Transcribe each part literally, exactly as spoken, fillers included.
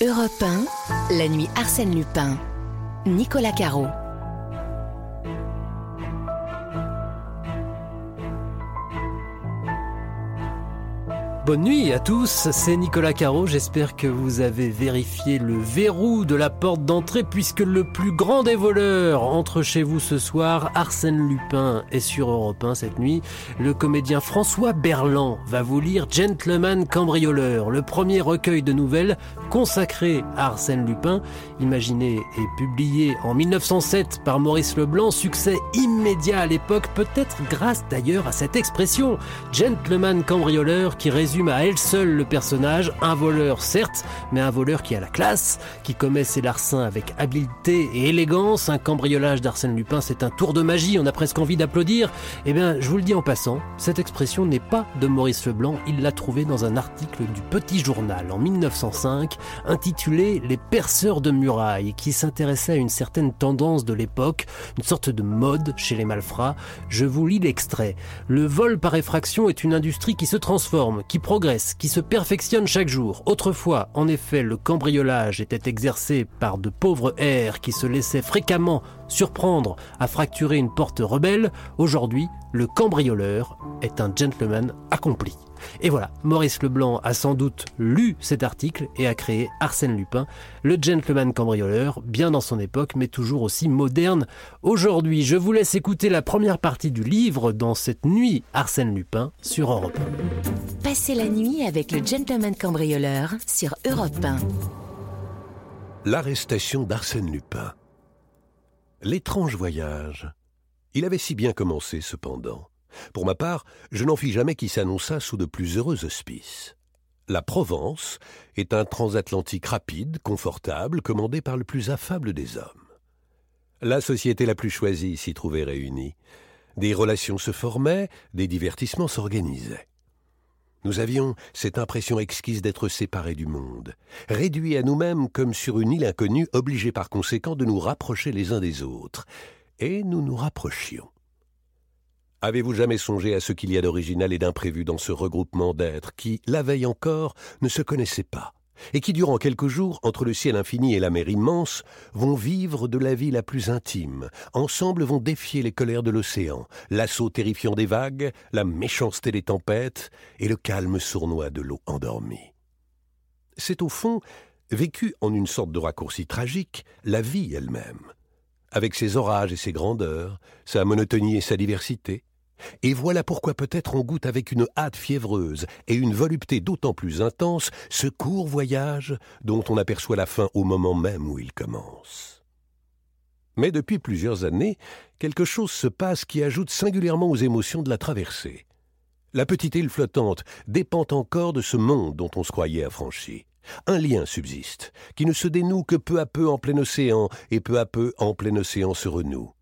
Europe un, la nuit Arsène Lupin, Nicolas Caro. Bonne nuit à tous, c'est Nicolas Caro, j'espère que vous avez vérifié le verrou de la porte d'entrée puisque le plus grand des voleurs entre chez vous ce soir. Arsène Lupin est sur Europe un cette nuit. Le comédien François Berland va vous lire Gentleman Cambrioleur, le premier recueil de nouvelles consacré à Arsène Lupin, imaginé et publié en mille neuf cent sept par Maurice Leblanc, succès immédiat à l'époque, peut-être grâce d'ailleurs à cette expression, Gentleman Cambrioleur qui résulte à elle seule le personnage, un voleur certes, mais un voleur qui a la classe, qui commet ses larcins avec habileté et élégance. Un cambriolage d'Arsène Lupin, c'est un tour de magie, on a presque envie d'applaudir. Eh bien, je vous le dis en passant, cette expression n'est pas de Maurice Leblanc, il l'a trouvée dans un article du Petit Journal en dix-neuf cent cinq, intitulé « Les perceurs de murailles », qui s'intéressait à une certaine tendance de l'époque, une sorte de mode chez les malfrats. Je vous lis l'extrait. « Le vol par effraction est une industrie qui se transforme, qui progresse, qui se perfectionne chaque jour. Autrefois, en effet, le cambriolage était exercé par de pauvres hères qui se laissaient fréquemment surprendre à fracturer une porte rebelle. Aujourd'hui, le cambrioleur est un gentleman accompli. » Et voilà, Maurice Leblanc a sans doute lu cet article et a créé Arsène Lupin, le gentleman cambrioleur, bien dans son époque, mais toujours aussi moderne. Aujourd'hui, je vous laisse écouter la première partie du livre dans cette nuit Arsène Lupin sur Europe. Passez la nuit avec le gentleman cambrioleur sur Europe un. L'arrestation d'Arsène Lupin. L'étrange voyage. Il avait si bien commencé cependant. Pour ma part, je n'en fis jamais qui s'annonça sous de plus heureux auspices. La Provence est un transatlantique rapide, confortable, commandé par le plus affable des hommes. La société la plus choisie s'y trouvait réunie. Des relations se formaient, des divertissements s'organisaient. Nous avions cette impression exquise d'être séparés du monde, réduits à nous-mêmes comme sur une île inconnue, obligés par conséquent de nous rapprocher les uns des autres. Et nous nous rapprochions. Avez-vous jamais songé à ce qu'il y a d'original et d'imprévu dans ce regroupement d'êtres qui, la veille encore, ne se connaissaient pas, et qui, durant quelques jours, entre le ciel infini et la mer immense, vont vivre de la vie la plus intime, ensemble vont défier les colères de l'océan, l'assaut terrifiant des vagues, la méchanceté des tempêtes et le calme sournois de l'eau endormie. C'est au fond, vécu en une sorte de raccourci tragique, la vie elle-même, avec ses orages et ses grandeurs, sa monotonie et sa diversité. Et voilà pourquoi peut-être on goûte avec une hâte fiévreuse et une volupté d'autant plus intense ce court voyage dont on aperçoit la fin au moment même où il commence. Mais depuis plusieurs années, quelque chose se passe qui ajoute singulièrement aux émotions de la traversée. La petite île flottante dépend encore de ce monde dont on se croyait affranchi. Un lien subsiste, qui ne se dénoue que peu à peu en plein océan, et peu à peu en plein océan se renoue.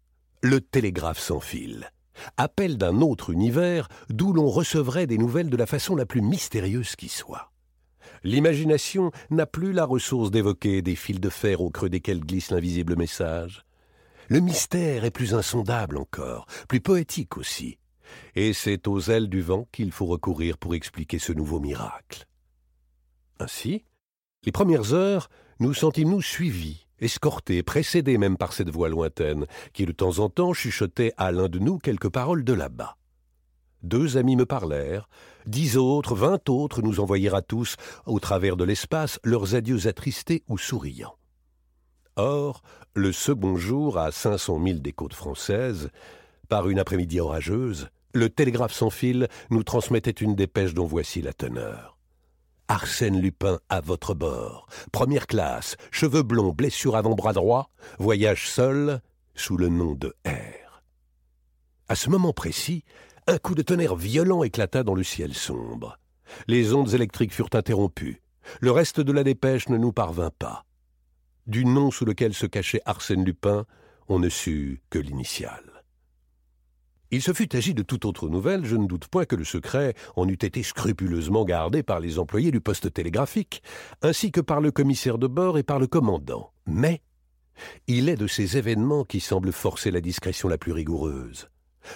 Le télégraphe sans fil. Appel d'un autre univers, d'où l'on recevrait des nouvelles de la façon la plus mystérieuse qui soit. L'imagination n'a plus la ressource d'évoquer des fils de fer au creux desquels glisse l'invisible message. Le mystère est plus insondable encore, plus poétique aussi. Et c'est aux ailes du vent qu'il faut recourir pour expliquer ce nouveau miracle. Ainsi, les premières heures, nous sentîmes-nous suivis, escortés, précédés même par cette voix lointaine, qui de temps en temps chuchotait à l'un de nous quelques paroles de là-bas. Deux amis me parlèrent, dix autres, vingt autres nous envoyèrent à tous, au travers de l'espace, leurs adieux attristés ou souriants. Or, le second jour, à cinq cent mille des côtes françaises, par une après-midi orageuse, le télégraphe sans fil nous transmettait une dépêche dont voici la teneur. Arsène Lupin à votre bord. Première classe, cheveux blonds, blessure avant-bras droit, voyage seul, sous le nom de R. À ce moment précis, un coup de tonnerre violent éclata dans le ciel sombre. Les ondes électriques furent interrompues. Le reste de la dépêche ne nous parvint pas. Du nom sous lequel se cachait Arsène Lupin, on ne sut que l'initiale. Il se fût agi de toute autre nouvelle, je ne doute point que le secret en eût été scrupuleusement gardé par les employés du poste télégraphique, ainsi que par le commissaire de bord et par le commandant. Mais il est de ces événements qui semblent forcer la discrétion la plus rigoureuse.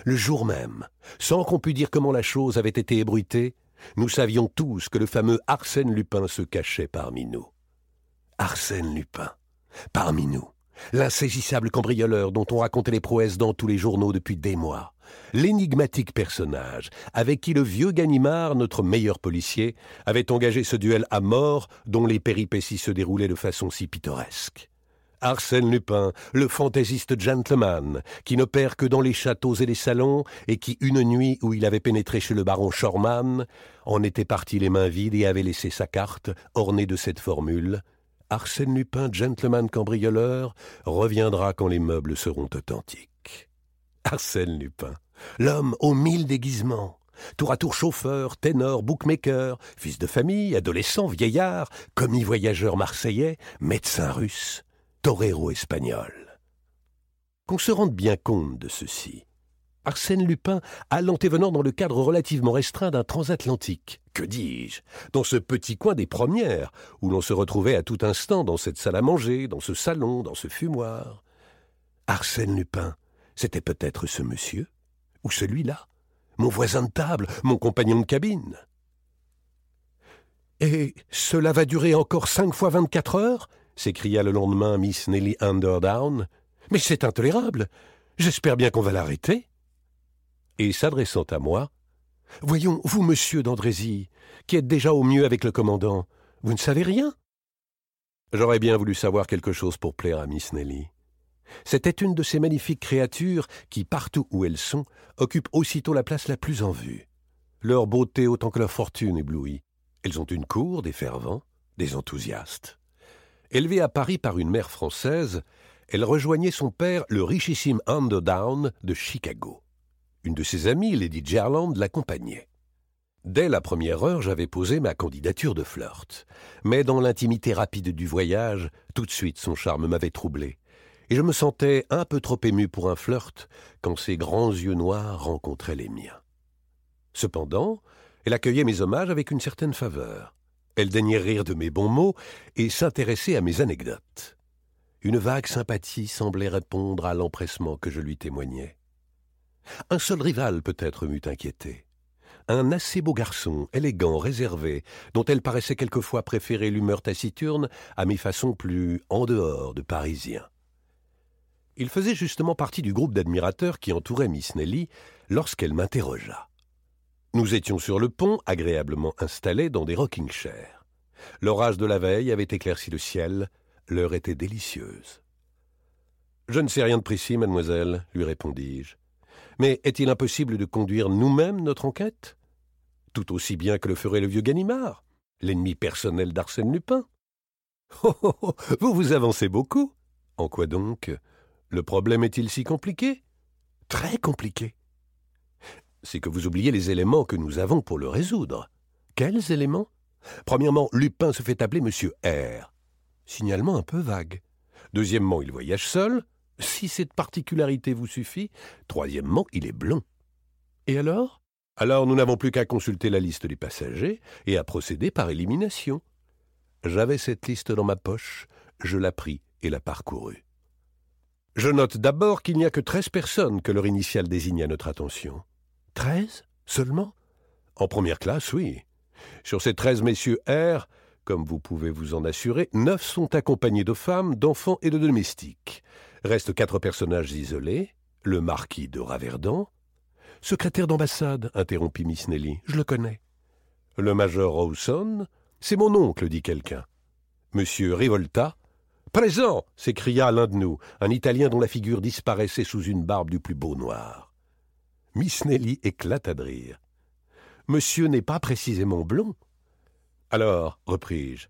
Le jour même, sans qu'on pût dire comment la chose avait été ébruitée, nous savions tous que le fameux Arsène Lupin se cachait parmi nous. Arsène Lupin, parmi nous, l'insaisissable cambrioleur dont on racontait les prouesses dans tous les journaux depuis des mois, l'énigmatique personnage avec qui le vieux Ganimard, notre meilleur policier, avait engagé ce duel à mort dont les péripéties se déroulaient de façon si pittoresque. Arsène Lupin, le fantaisiste gentleman, qui n'opère que dans les châteaux et les salons, et qui, une nuit où il avait pénétré chez le baron Schormann, en était parti les mains vides et avait laissé sa carte ornée de cette formule « Arsène Lupin, gentleman cambrioleur, reviendra quand les meubles seront authentiques. » Arsène Lupin, l'homme aux mille déguisements, tour à tour chauffeur, ténor, bookmaker, fils de famille, adolescent, vieillard, commis voyageur marseillais, médecin russe, torero espagnol. Qu'on se rende bien compte de ceci. Arsène Lupin, allant et venant dans le cadre relativement restreint d'un transatlantique, que dis-je, dans ce petit coin des premières, où l'on se retrouvait à tout instant dans cette salle à manger, dans ce salon, dans ce fumoir. Arsène Lupin, c'était peut-être ce monsieur, ou celui-là, mon voisin de table, mon compagnon de cabine. « Et cela va durer encore cinq fois vingt-quatre heures ?» s'écria le lendemain Miss Nelly Underdown. « Mais c'est intolérable. J'espère bien qu'on va l'arrêter. » Et s'adressant à moi, « Voyons, vous, monsieur d'Andrézy, qui êtes déjà au mieux avec le commandant, vous ne savez rien ?» J'aurais bien voulu savoir quelque chose pour plaire à Miss Nelly. C'était une de ces magnifiques créatures qui, partout où elles sont, occupent aussitôt la place la plus en vue. Leur beauté autant que leur fortune éblouit. Elles ont une cour, des fervents, des enthousiastes. Élevée à Paris par une mère française, elle rejoignait son père, le richissime Underdown de Chicago. Une de ses amies, Lady Gerland, l'accompagnait. Dès la première heure, j'avais posé ma candidature de flirt. Mais dans l'intimité rapide du voyage, tout de suite son charme m'avait troublé. Et je me sentais un peu trop ému pour un flirt quand ses grands yeux noirs rencontraient les miens. Cependant, elle accueillait mes hommages avec une certaine faveur. Elle daignait rire de mes bons mots et s'intéresser à mes anecdotes. Une vague sympathie semblait répondre à l'empressement que je lui témoignais. Un seul rival peut-être m'eût inquiété. Un assez beau garçon, élégant, réservé, dont elle paraissait quelquefois préférer l'humeur taciturne à mes façons plus en dehors de Parisiens. Il faisait justement partie du groupe d'admirateurs qui entourait Miss Nelly lorsqu'elle m'interrogea. Nous étions sur le pont, agréablement installés dans des rocking chairs. L'orage de la veille avait éclairci le ciel. L'heure était délicieuse. « Je ne sais rien de précis, mademoiselle, » lui répondis-je. « Mais est-il impossible de conduire nous-mêmes notre enquête ? Tout aussi bien que le ferait le vieux Ganimard, l'ennemi personnel d'Arsène Lupin. »« Oh, oh, oh, vous vous avancez beaucoup. » »« En quoi donc ? Le problème est-il si compliqué ? » ?»« Très compliqué. » C'est que vous oubliez les éléments que nous avons pour le résoudre. Quels éléments ? Premièrement, Lupin se fait appeler Monsieur R. Signalement un peu vague. Deuxièmement, il voyage seul. Si cette particularité vous suffit. Troisièmement, il est blond. Et alors ? Alors, nous n'avons plus qu'à consulter la liste des passagers et à procéder par élimination. J'avais cette liste dans ma poche. Je la pris et la parcourus. Je note d'abord qu'il n'y a que treize personnes que leur initiale désigne à notre attention. « Treize ? Seulement ? » ?»« En première classe, oui. Sur ces treize messieurs R, comme vous pouvez vous en assurer, neuf sont accompagnés de femmes, d'enfants et de domestiques. Restent quatre personnages isolés, le marquis de Raverdan. « Secrétaire d'ambassade » interrompit Miss Nelly, « je le connais. »« Le major Rawson, c'est mon oncle » dit quelqu'un. « Monsieur Rivolta. »« Présent » s'écria l'un de nous, un Italien dont la figure disparaissait sous une barbe du plus beau noir. Miss Nelly éclata de rire. « Monsieur n'est pas précisément blond. »« Alors, repris-je,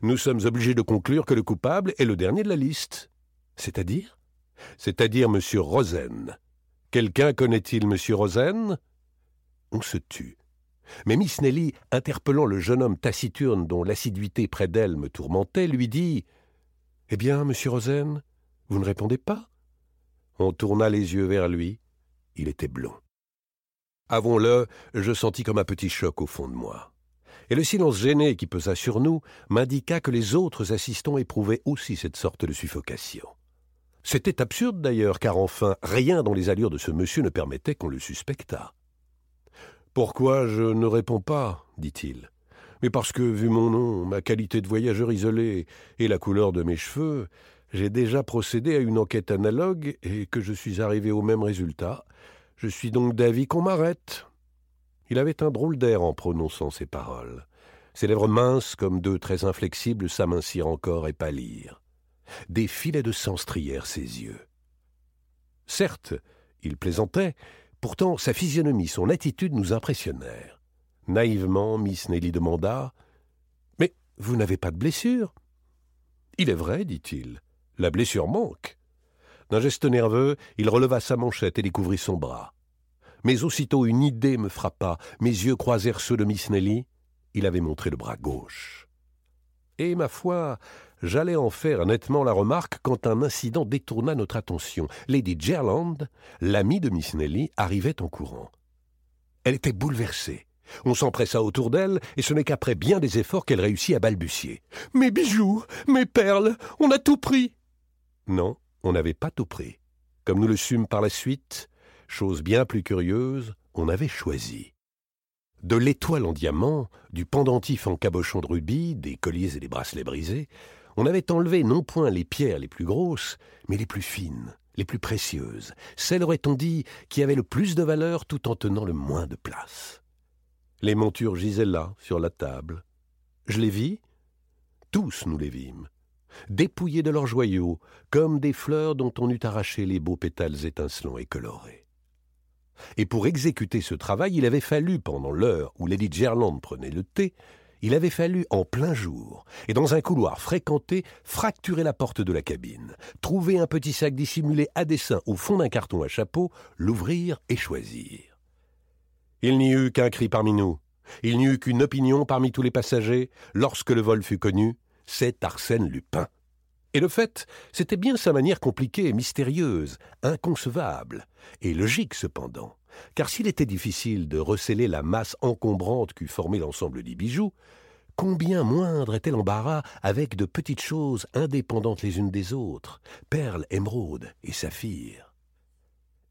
nous sommes obligés de conclure que le coupable est le dernier de la liste. »« C'est-à-dire ?»« C'est-à-dire Monsieur Rosen. »« Quelqu'un connaît-il Monsieur Rosen ?» On se tut. Mais Miss Nelly, interpellant le jeune homme taciturne dont l'assiduité près d'elle me tourmentait, lui dit « Eh bien, Monsieur Rosen, vous ne répondez pas ?» On tourna les yeux vers lui. Il était blond. Avons-le, je sentis comme un petit choc au fond de moi. Et le silence gêné qui pesa sur nous m'indiqua que les autres assistants éprouvaient aussi cette sorte de suffocation. C'était absurde d'ailleurs, car enfin, rien dans les allures de ce monsieur ne permettait qu'on le suspectât. « Pourquoi je ne réponds pas » dit-il. « mais parce que, vu mon nom, ma qualité de voyageur isolé et la couleur de mes cheveux, j'ai déjà procédé à une enquête analogue et que je suis arrivé au même résultat. Je suis donc d'avis qu'on m'arrête. » Il avait un drôle d'air en prononçant ces paroles. Ses lèvres minces, comme deux traits inflexibles, s'amincirent encore et pâlirent. Des filets de sang strièrent ses yeux. Certes, il plaisantait, pourtant sa physionomie, son attitude nous impressionnèrent. Naïvement, Miss Nelly demanda : « Mais vous n'avez pas de blessure ? » « Il est vrai, dit-il, la blessure manque. » D'un geste nerveux, il releva sa manchette et découvrit son bras. Mais aussitôt une idée me frappa, mes yeux croisèrent ceux de Miss Nelly. Il avait montré le bras gauche. Et, ma foi, j'allais en faire nettement la remarque quand un incident détourna notre attention. Lady Gerland, l'amie de Miss Nelly, arrivait en courant. Elle était bouleversée. On s'empressa autour d'elle, et ce n'est qu'après bien des efforts qu'elle réussit à balbutier. « Mes bijoux, mes perles, on a tout pris !» Non, on n'avait pas tout pris. Comme nous le sûmes par la suite, chose bien plus curieuse, on avait choisi. De l'étoile en diamant, du pendentif en cabochon de rubis, des colliers et des bracelets brisés, on avait enlevé non point les pierres les plus grosses, mais les plus fines, les plus précieuses, celles, aurait-on dit, qui avaient le plus de valeur tout en tenant le moins de place. Les montures gisaient là, sur la table. Je les vis, tous nous les vîmes, dépouillés de leurs joyaux, comme des fleurs dont on eût arraché les beaux pétales étincelants et colorés. Et pour exécuter ce travail, il avait fallu, pendant l'heure où Lady Gerland prenait le thé, il avait fallu, en plein jour, et dans un couloir fréquenté, fracturer la porte de la cabine, trouver un petit sac dissimulé à dessein au fond d'un carton à chapeau, l'ouvrir et choisir. Il n'y eut qu'un cri parmi nous, il n'y eut qu'une opinion parmi tous les passagers, lorsque le vol fut connu, c'est Arsène Lupin. Et le fait, c'était bien sa manière compliquée, mystérieuse, inconcevable, et logique cependant, car s'il était difficile de recéler la masse encombrante qu'eût formée l'ensemble des bijoux, combien moindre était l'embarras avec de petites choses indépendantes les unes des autres, perles, émeraudes et saphirs.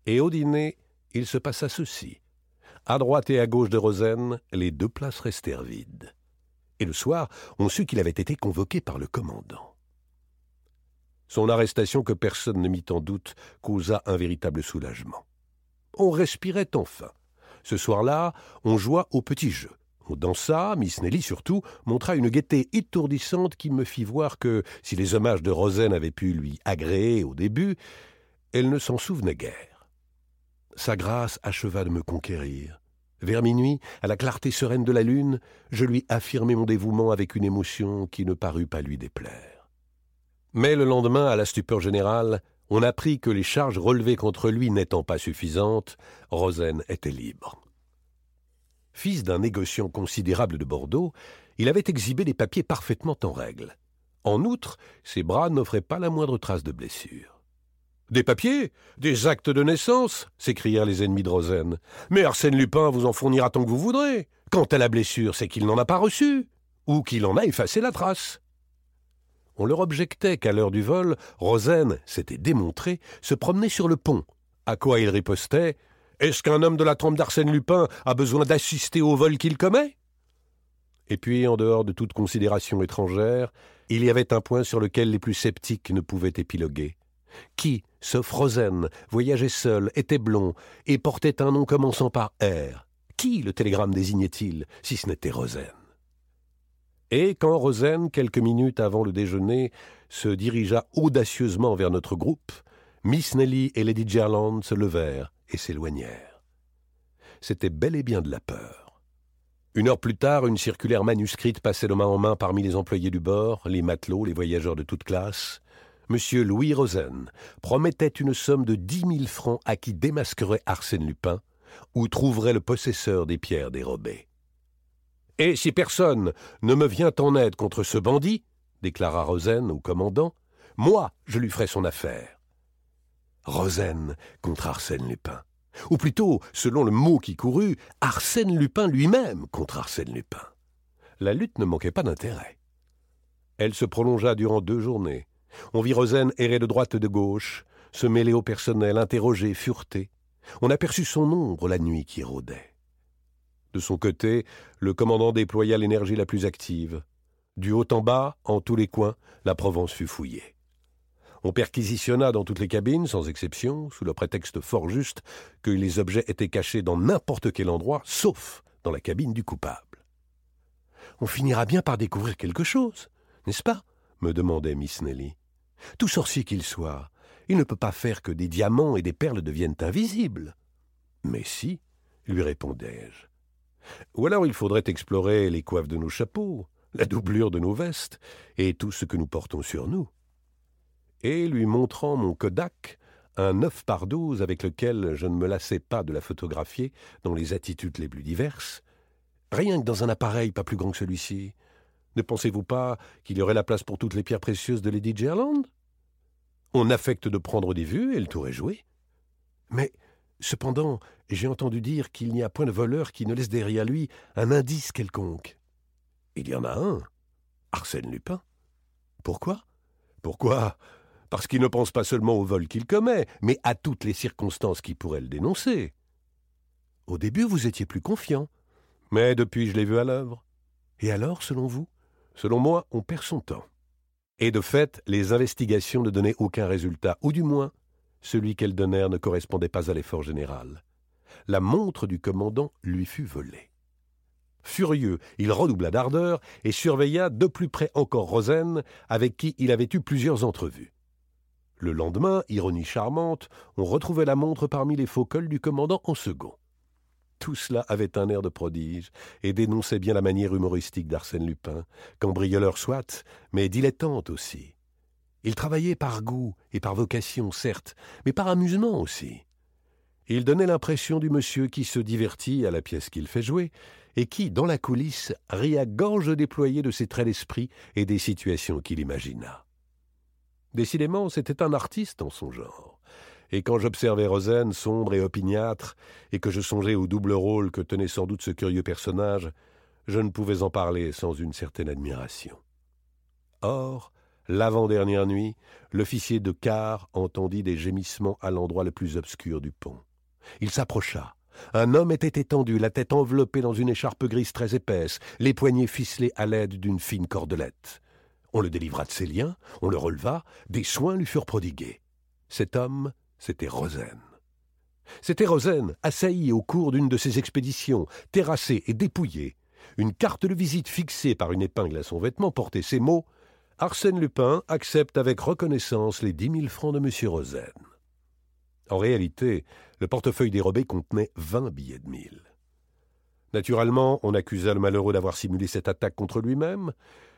Et au dîner, il se passa ceci. À droite et à gauche de Rosen, les deux places restèrent vides. Et le soir, on sut qu'il avait été convoqué par le commandant. Son arrestation, que personne ne mit en doute, causa un véritable soulagement. On respirait enfin. Ce soir-là, on joua au petit jeu. On dansa, Miss Nelly surtout, montra une gaieté étourdissante qui me fit voir que, si les hommages de Rosen avaient pu lui agréer au début, elle ne s'en souvenait guère. Sa grâce acheva de me conquérir. Vers minuit, à la clarté sereine de la lune, je lui affirmai mon dévouement avec une émotion qui ne parut pas lui déplaire. Mais le lendemain, à la stupeur générale, on apprit que les charges relevées contre lui n'étant pas suffisantes, Rosen était libre. Fils d'un négociant considérable de Bordeaux, il avait exhibé des papiers parfaitement en règle. En outre, ses bras n'offraient pas la moindre trace de blessure. « Des papiers, des actes de naissance !» s'écrièrent les ennemis de Rosen. « Mais Arsène Lupin vous en fournira tant que vous voudrez. Quant à la blessure, c'est qu'il n'en a pas reçu, ou qu'il en a effacé la trace. » On leur objectait qu'à l'heure du vol, Rosen, c'était démontré, se promenait sur le pont, à quoi il ripostait « Est-ce qu'un homme de la trempe d'Arsène Lupin a besoin d'assister au vol qu'il commet ?» Et puis, en dehors de toute considération étrangère, il y avait un point sur lequel les plus sceptiques ne pouvaient épiloguer. Qui, sauf Rosen, voyageait seul, était blond et portait un nom commençant par R? Qui le télégramme désignait-il, si ce n'était Rosen? Et quand Rosen, quelques minutes avant le déjeuner, se dirigea audacieusement vers notre groupe, Miss Nelly et Lady Gerland se levèrent et s'éloignèrent. C'était bel et bien de la peur. Une heure plus tard, une circulaire manuscrite passait de main en main parmi les employés du bord, les matelots, les voyageurs de toute classe. Monsieur Louis Rosen promettait une somme de dix mille francs à qui démasquerait Arsène Lupin ou trouverait le possesseur des pierres dérobées. « Et si personne ne me vient en aide contre ce bandit, » déclara Rosen au commandant, « moi, je lui ferai son affaire. » Rosen contre Arsène Lupin. Ou plutôt, selon le mot qui courut, Arsène Lupin lui-même contre Arsène Lupin. La lutte ne manquait pas d'intérêt. Elle se prolongea durant deux journées. On vit Rosen errer de droite et de gauche, se mêler au personnel, interroger, fureter. On aperçut son ombre la nuit qui rôdait. De son côté, le commandant déploya l'énergie la plus active. Du haut en bas, en tous les coins, la Provence fut fouillée. On perquisitionna dans toutes les cabines, sans exception, sous le prétexte fort juste que les objets étaient cachés dans n'importe quel endroit, sauf dans la cabine du coupable. « On finira bien par découvrir quelque chose, n'est-ce pas ?» me demandait Miss Nelly. « Tout sorcier qu'il soit, il ne peut pas faire que des diamants et des perles deviennent invisibles. »« Mais si, » lui répondais-je. « Ou alors il faudrait explorer les coiffes de nos chapeaux, la doublure de nos vestes et tout ce que nous portons sur nous. » Et lui montrant mon Kodak, un neuf par douze avec lequel je ne me lassais pas de la photographier dans les attitudes les plus diverses, « Rien que dans un appareil pas plus grand que celui-ci, ne pensez-vous pas qu'il y aurait la place pour toutes les pierres précieuses de Lady Gerland ? On affecte de prendre des vues et le tour est joué. Mais, cependant, j'ai entendu dire qu'il n'y a point de voleur qui ne laisse derrière lui un indice quelconque. Il y en a un, Arsène Lupin. Pourquoi ? Pourquoi ? Parce qu'il ne pense pas seulement au vol qu'il commet, mais à toutes les circonstances qui pourraient le dénoncer. Au début, vous étiez plus confiant, mais depuis, je l'ai vu à l'œuvre. Et alors, selon vous ? Selon moi, on perd son temps. Et de fait, les investigations ne donnaient aucun résultat, ou du moins, celui qu'elles donnèrent ne correspondait pas à l'effort général. La montre du commandant lui fut volée. Furieux, il redoubla d'ardeur et surveilla de plus près encore Rosen, avec qui il avait eu plusieurs entrevues. Le lendemain, ironie charmante, on retrouvait la montre parmi les faux cols du commandant en second. Tout cela avait un air de prodige et dénonçait bien la manière humoristique d'Arsène Lupin, cambrioleur soit, mais dilettante aussi. Il travaillait par goût et par vocation, certes, mais par amusement aussi. Il donnait l'impression du monsieur qui se divertit à la pièce qu'il fait jouer et qui, dans la coulisse, rit à gorge déployée de ses traits d'esprit et des situations qu'il imagina. Décidément, c'était un artiste en son genre. Et quand j'observais Rosen, sombre et opiniâtre, et que je songeais au double rôle que tenait sans doute ce curieux personnage, je ne pouvais en parler sans une certaine admiration. Or, l'avant-dernière nuit, l'officier de quart entendit des gémissements à l'endroit le plus obscur du pont. Il s'approcha. Un homme était étendu, la tête enveloppée dans une écharpe grise très épaisse, les poignets ficelés à l'aide d'une fine cordelette. On le délivra de ses liens, on le releva, des soins lui furent prodigués. Cet homme, c'était Rosen. C'était Rosen, assailli au cours d'une de ses expéditions, terrassé et dépouillé. Une carte de visite fixée par une épingle à son vêtement portait ces mots « Arsène Lupin accepte avec reconnaissance les dix mille francs de Monsieur Rosen ». En réalité, le portefeuille dérobé contenait vingt billets de mille. Naturellement, on accusa le malheureux d'avoir simulé cette attaque contre lui-même,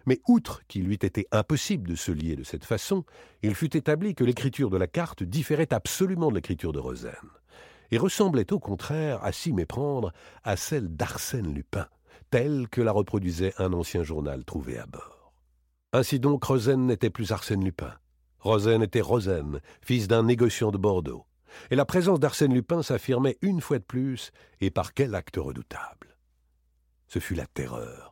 mais outre qu'il lui était impossible de se lier de cette façon, il fut établi que l'écriture de la carte différait absolument de l'écriture de Rosen, et ressemblait au contraire, à s'y méprendre, à celle d'Arsène Lupin, telle que la reproduisait un ancien journal trouvé à bord. Ainsi donc, Rosen n'était plus Arsène Lupin. Rosen était Rosen, fils d'un négociant de Bordeaux. Et la présence d'Arsène Lupin s'affirmait une fois de plus, et par quel acte redoutable. Ce fut la terreur.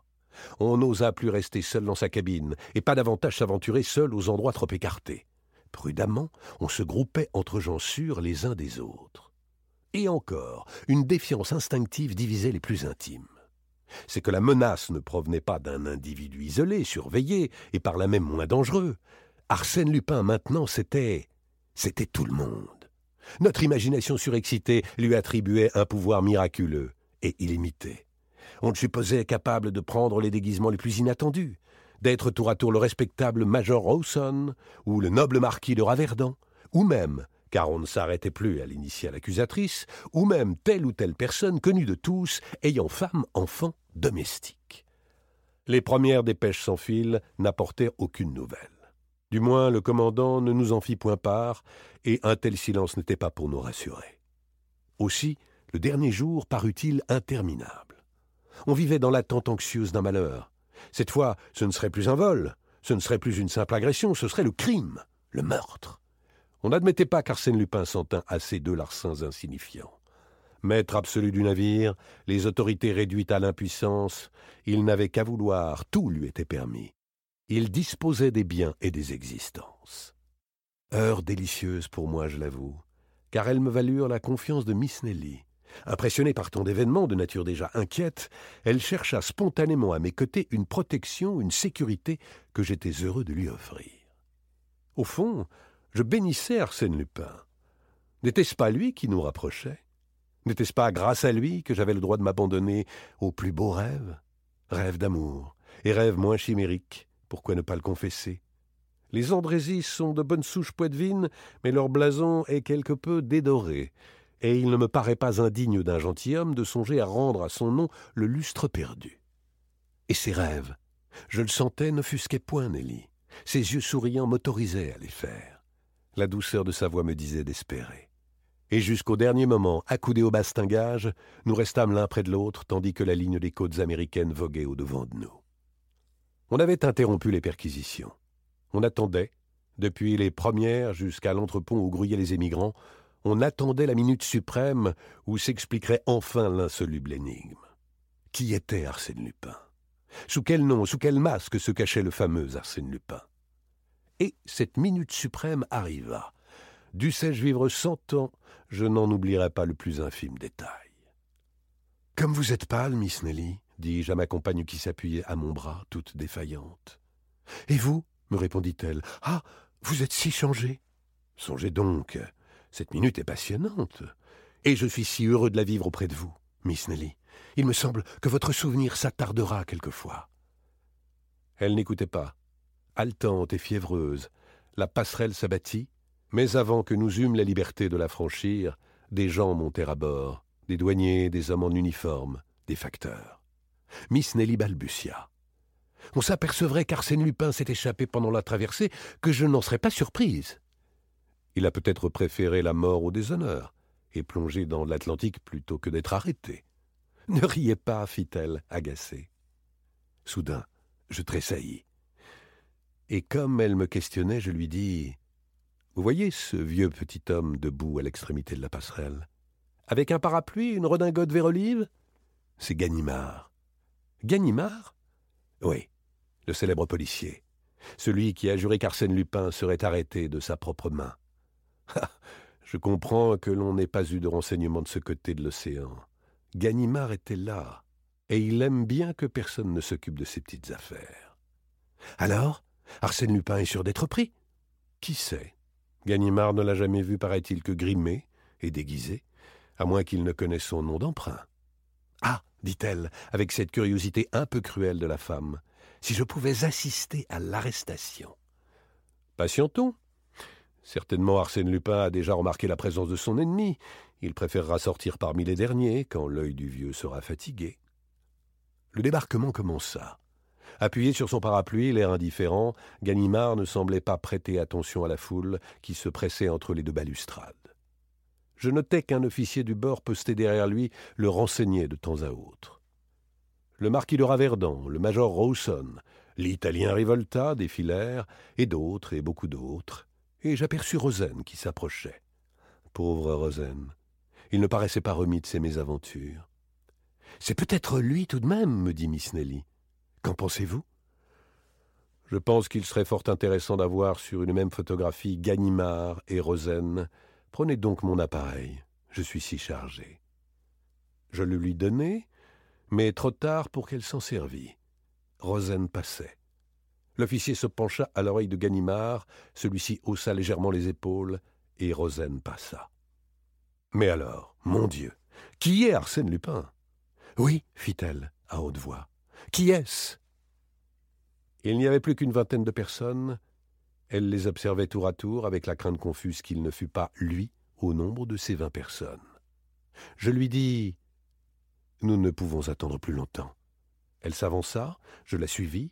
On n'osa plus rester seul dans sa cabine, et pas davantage s'aventurer seul aux endroits trop écartés. Prudemment, on se groupait entre gens sûrs les uns des autres. Et encore, une défiance instinctive divisait les plus intimes. C'est que la menace ne provenait pas d'un individu isolé, surveillé, et par là même moins dangereux. Arsène Lupin, maintenant, c'était... c'était tout le monde. Notre imagination surexcitée lui attribuait un pouvoir miraculeux et illimité. On le supposait capable de prendre les déguisements les plus inattendus, d'être tour à tour le respectable Major Rawson ou le noble marquis de Raverdan, ou même, car on ne s'arrêtait plus à l'initiale accusatrice, ou même telle ou telle personne connue de tous, ayant femme, enfant, domestique. Les premières dépêches sans fil n'apportèrent aucune nouvelle. Du moins, le commandant ne nous en fit point part, et un tel silence n'était pas pour nous rassurer. Aussi, le dernier jour parut-il interminable. On vivait dans l'attente anxieuse d'un malheur. Cette fois, ce ne serait plus un vol, ce ne serait plus une simple agression, ce serait le crime, le meurtre. On n'admettait pas qu'Arsène Lupin s'en tînt à ces deux larcins insignifiants. Maître absolu du navire, les autorités réduites à l'impuissance, il n'avait qu'à vouloir, tout lui était permis. Il disposait des biens et des existences. Heure délicieuse pour moi, je l'avoue, car elles me valurent la confiance de Miss Nelly, Impressionnée par tant d'événements de nature déjà inquiète, elle chercha spontanément à mes côtés une protection, une sécurité que j'étais heureux de lui offrir. Au fond, je bénissais Arsène Lupin. N'était-ce pas lui qui nous rapprochait? N'était-ce pas grâce à lui que j'avais le droit de m'abandonner aux plus beaux rêves? Rêves d'amour, et rêves moins chimériques, pourquoi ne pas le confesser? Les Andrésis sont de bonnes souches poitevines, mais leur blason est quelque peu dédoré, et il ne me paraît pas indigne d'un gentilhomme de songer à rendre à son nom le lustre perdu. Et ses rêves, je le sentais, n'offusquaient point Nelly. Ses yeux souriants m'autorisaient à les faire. La douceur de sa voix me disait d'espérer. Et jusqu'au dernier moment, accoudés au bastingage, nous restâmes l'un près de l'autre, tandis que la ligne des côtes américaines voguait au-devant de nous. On avait interrompu les perquisitions. On attendait, depuis les premières jusqu'à l'entrepont où grouillaient les émigrants, on attendait la minute suprême où s'expliquerait enfin l'insoluble énigme. Qui était Arsène Lupin? Sous quel nom, sous quel masque se cachait le fameux Arsène Lupin? Et cette minute suprême arriva. Dussé-je vivre cent ans, je n'en oublierai pas le plus infime détail. « Comme vous êtes pâle, Miss Nelly, » dis-je à ma compagne qui s'appuyait à mon bras, toute défaillante. « Et vous ?» me répondit-elle. « Ah, vous êtes si changé !»« Songez donc, cette minute est passionnante, et je suis si heureux de la vivre auprès de vous, Miss Nelly. Il me semble que votre souvenir s'attardera quelquefois. » Elle n'écoutait pas. Haletante et fiévreuse, la passerelle s'abattit, mais avant que nous eûmes la liberté de la franchir, des gens montèrent à bord, des douaniers, des hommes en uniforme, des facteurs. Miss Nelly balbutia. « On s'apercevrait qu'Arsène Lupin s'est échappé pendant la traversée, que je n'en serais pas surprise. » Il a peut-être préféré la mort au déshonneur, et plongé dans l'Atlantique plutôt que d'être arrêté. « Ne riez pas, fit-elle, agacée. » Soudain, je tressaillis. Et comme elle me questionnait, je lui dis... Vous voyez ce vieux petit homme debout à l'extrémité de la passerelle? Avec un parapluie, une redingote vert olive? C'est Ganimard. Ganimard? Oui, le célèbre policier. Celui qui a juré qu'Arsène Lupin serait arrêté de sa propre main. Ah, je comprends que l'on n'ait pas eu de renseignements de ce côté de l'océan. Ganimard était là, et il aime bien que personne ne s'occupe de ses petites affaires. Alors, Arsène Lupin est sûr d'être pris? Qui sait? Ganimard ne l'a jamais vu, paraît-il, que grimé et déguisé, à moins qu'il ne connaisse son nom d'emprunt. « Ah » dit-elle, avec cette curiosité un peu cruelle de la femme, « si je pouvais assister à l'arrestation. »« Patientons. Certainement Arsène Lupin a déjà remarqué la présence de son ennemi. Il préférera sortir parmi les derniers quand l'œil du vieux sera fatigué. » Le débarquement commença. Appuyé sur son parapluie, l'air indifférent, Ganimard ne semblait pas prêter attention à la foule qui se pressait entre les deux balustrades. Je notais qu'un officier du bord posté derrière lui le renseignait de temps à autre. Le marquis de Raverdan, le major Rawson, l'italien Rivolta défilèrent, et d'autres, et beaucoup d'autres, et j'aperçus Rosen qui s'approchait. Pauvre Rosen, il ne paraissait pas remis de ses mésaventures. « C'est peut-être lui tout de même, me dit Miss Nelly. » « Qu'en pensez-vous »« Je pense qu'il serait fort intéressant d'avoir sur une même photographie Ganimard et Rosen. Prenez donc mon appareil, je suis si chargé. » Je le lui donnai, mais trop tard pour qu'elle s'en servit. Rosen passait. L'officier se pencha à l'oreille de Ganimard, celui-ci haussa légèrement les épaules, et Rosen passa. « Mais alors, mon Dieu, qui est Arsène Lupin ?»« Oui, » fit-elle à haute voix. « Qui est-ce » Il n'y avait plus qu'une vingtaine de personnes. Elle les observait tour à tour avec la crainte confuse qu'il ne fût pas, lui, au nombre de ces vingt personnes. Je lui dis « Nous ne pouvons attendre plus longtemps. » Elle s'avança, je la suivis,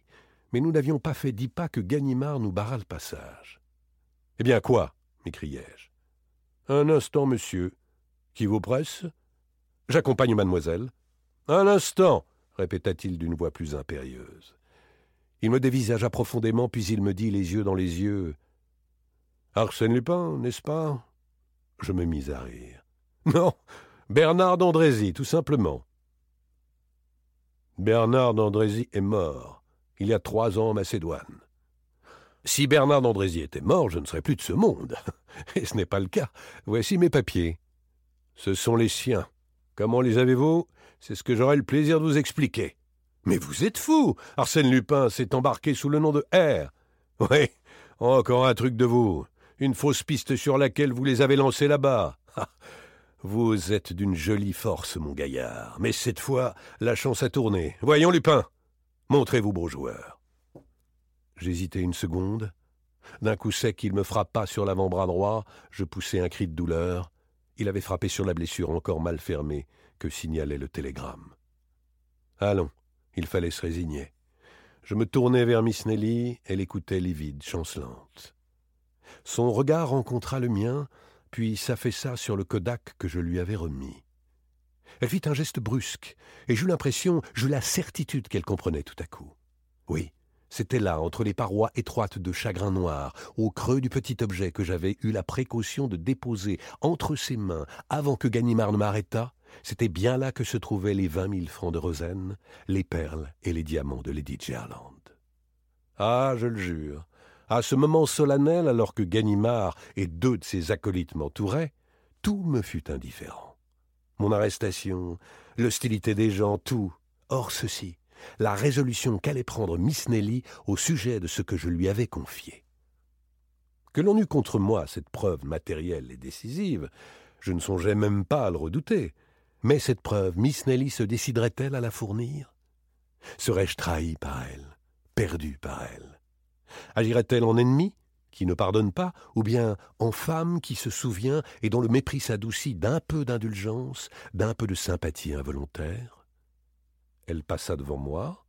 mais nous n'avions pas fait dix pas que Ganimard nous barra le passage. « Eh bien quoi » m'écriai-je. « Un instant, monsieur. Qui vous presse ?»« J'accompagne mademoiselle. »« Un instant !» répéta-t-il d'une voix plus impérieuse. Il me dévisagea profondément, puis il me dit, les yeux dans les yeux, « Arsène Lupin, n'est-ce pas ?» Je me mis à rire. « Non, Bernard d'Andrézy, tout simplement. »« Bernard d'Andrézy est mort, il y a trois ans en Macédoine. »« Si Bernard d'Andrézy était mort, je ne serais plus de ce monde. » »« Et ce n'est pas le cas. Voici mes papiers. »« Ce sont les siens. » Comment les avez-vous? C'est ce que j'aurai le plaisir de vous expliquer. Mais vous êtes fou! Arsène Lupin s'est embarqué sous le nom de R. Oui, encore un truc de vous. Une fausse piste sur laquelle vous les avez lancés là-bas. Vous êtes d'une jolie force, mon gaillard. Mais cette fois, la chance a tourné. Voyons, Lupin, montrez-vous beau joueur. J'hésitai une seconde. D'un coup sec, il me frappa sur l'avant-bras droit. Je poussai un cri de douleur. Il avait frappé sur la blessure encore mal fermée que signalait le télégramme. Allons, il fallait se résigner. Je me tournai vers Miss Nelly. Elle écoutait livide, chancelante. Son regard rencontra le mien, puis s'affaissa sur le Kodak que je lui avais remis. Elle fit un geste brusque, et j'eus l'impression, j'eus la certitude qu'elle comprenait tout à coup. Oui, c'était là, entre les parois étroites de chagrin noir, au creux du petit objet que j'avais eu la précaution de déposer entre ses mains avant que Ganimard ne m'arrêtât, c'était bien là que se trouvaient les vingt mille francs de Rosen, les perles et les diamants de Lady Gerland. Ah, je le jure! À ce moment solennel, alors que Ganimard et deux de ses acolytes m'entouraient, tout me fut indifférent. Mon arrestation, l'hostilité des gens, tout. Hors ceci, la résolution qu'allait prendre Miss Nelly au sujet de ce que je lui avais confié. Que l'on eût contre moi cette preuve matérielle et décisive, je ne songeais même pas à le redouter. Mais cette preuve, Miss Nelly se déciderait-elle à la fournir? Serais-je trahi par elle, perdu par elle? Agirait-elle en ennemie, qui ne pardonne pas, ou bien en femme qui se souvient et dont le mépris s'adoucit d'un peu d'indulgence, d'un peu de sympathie involontaire? Elle passa devant moi.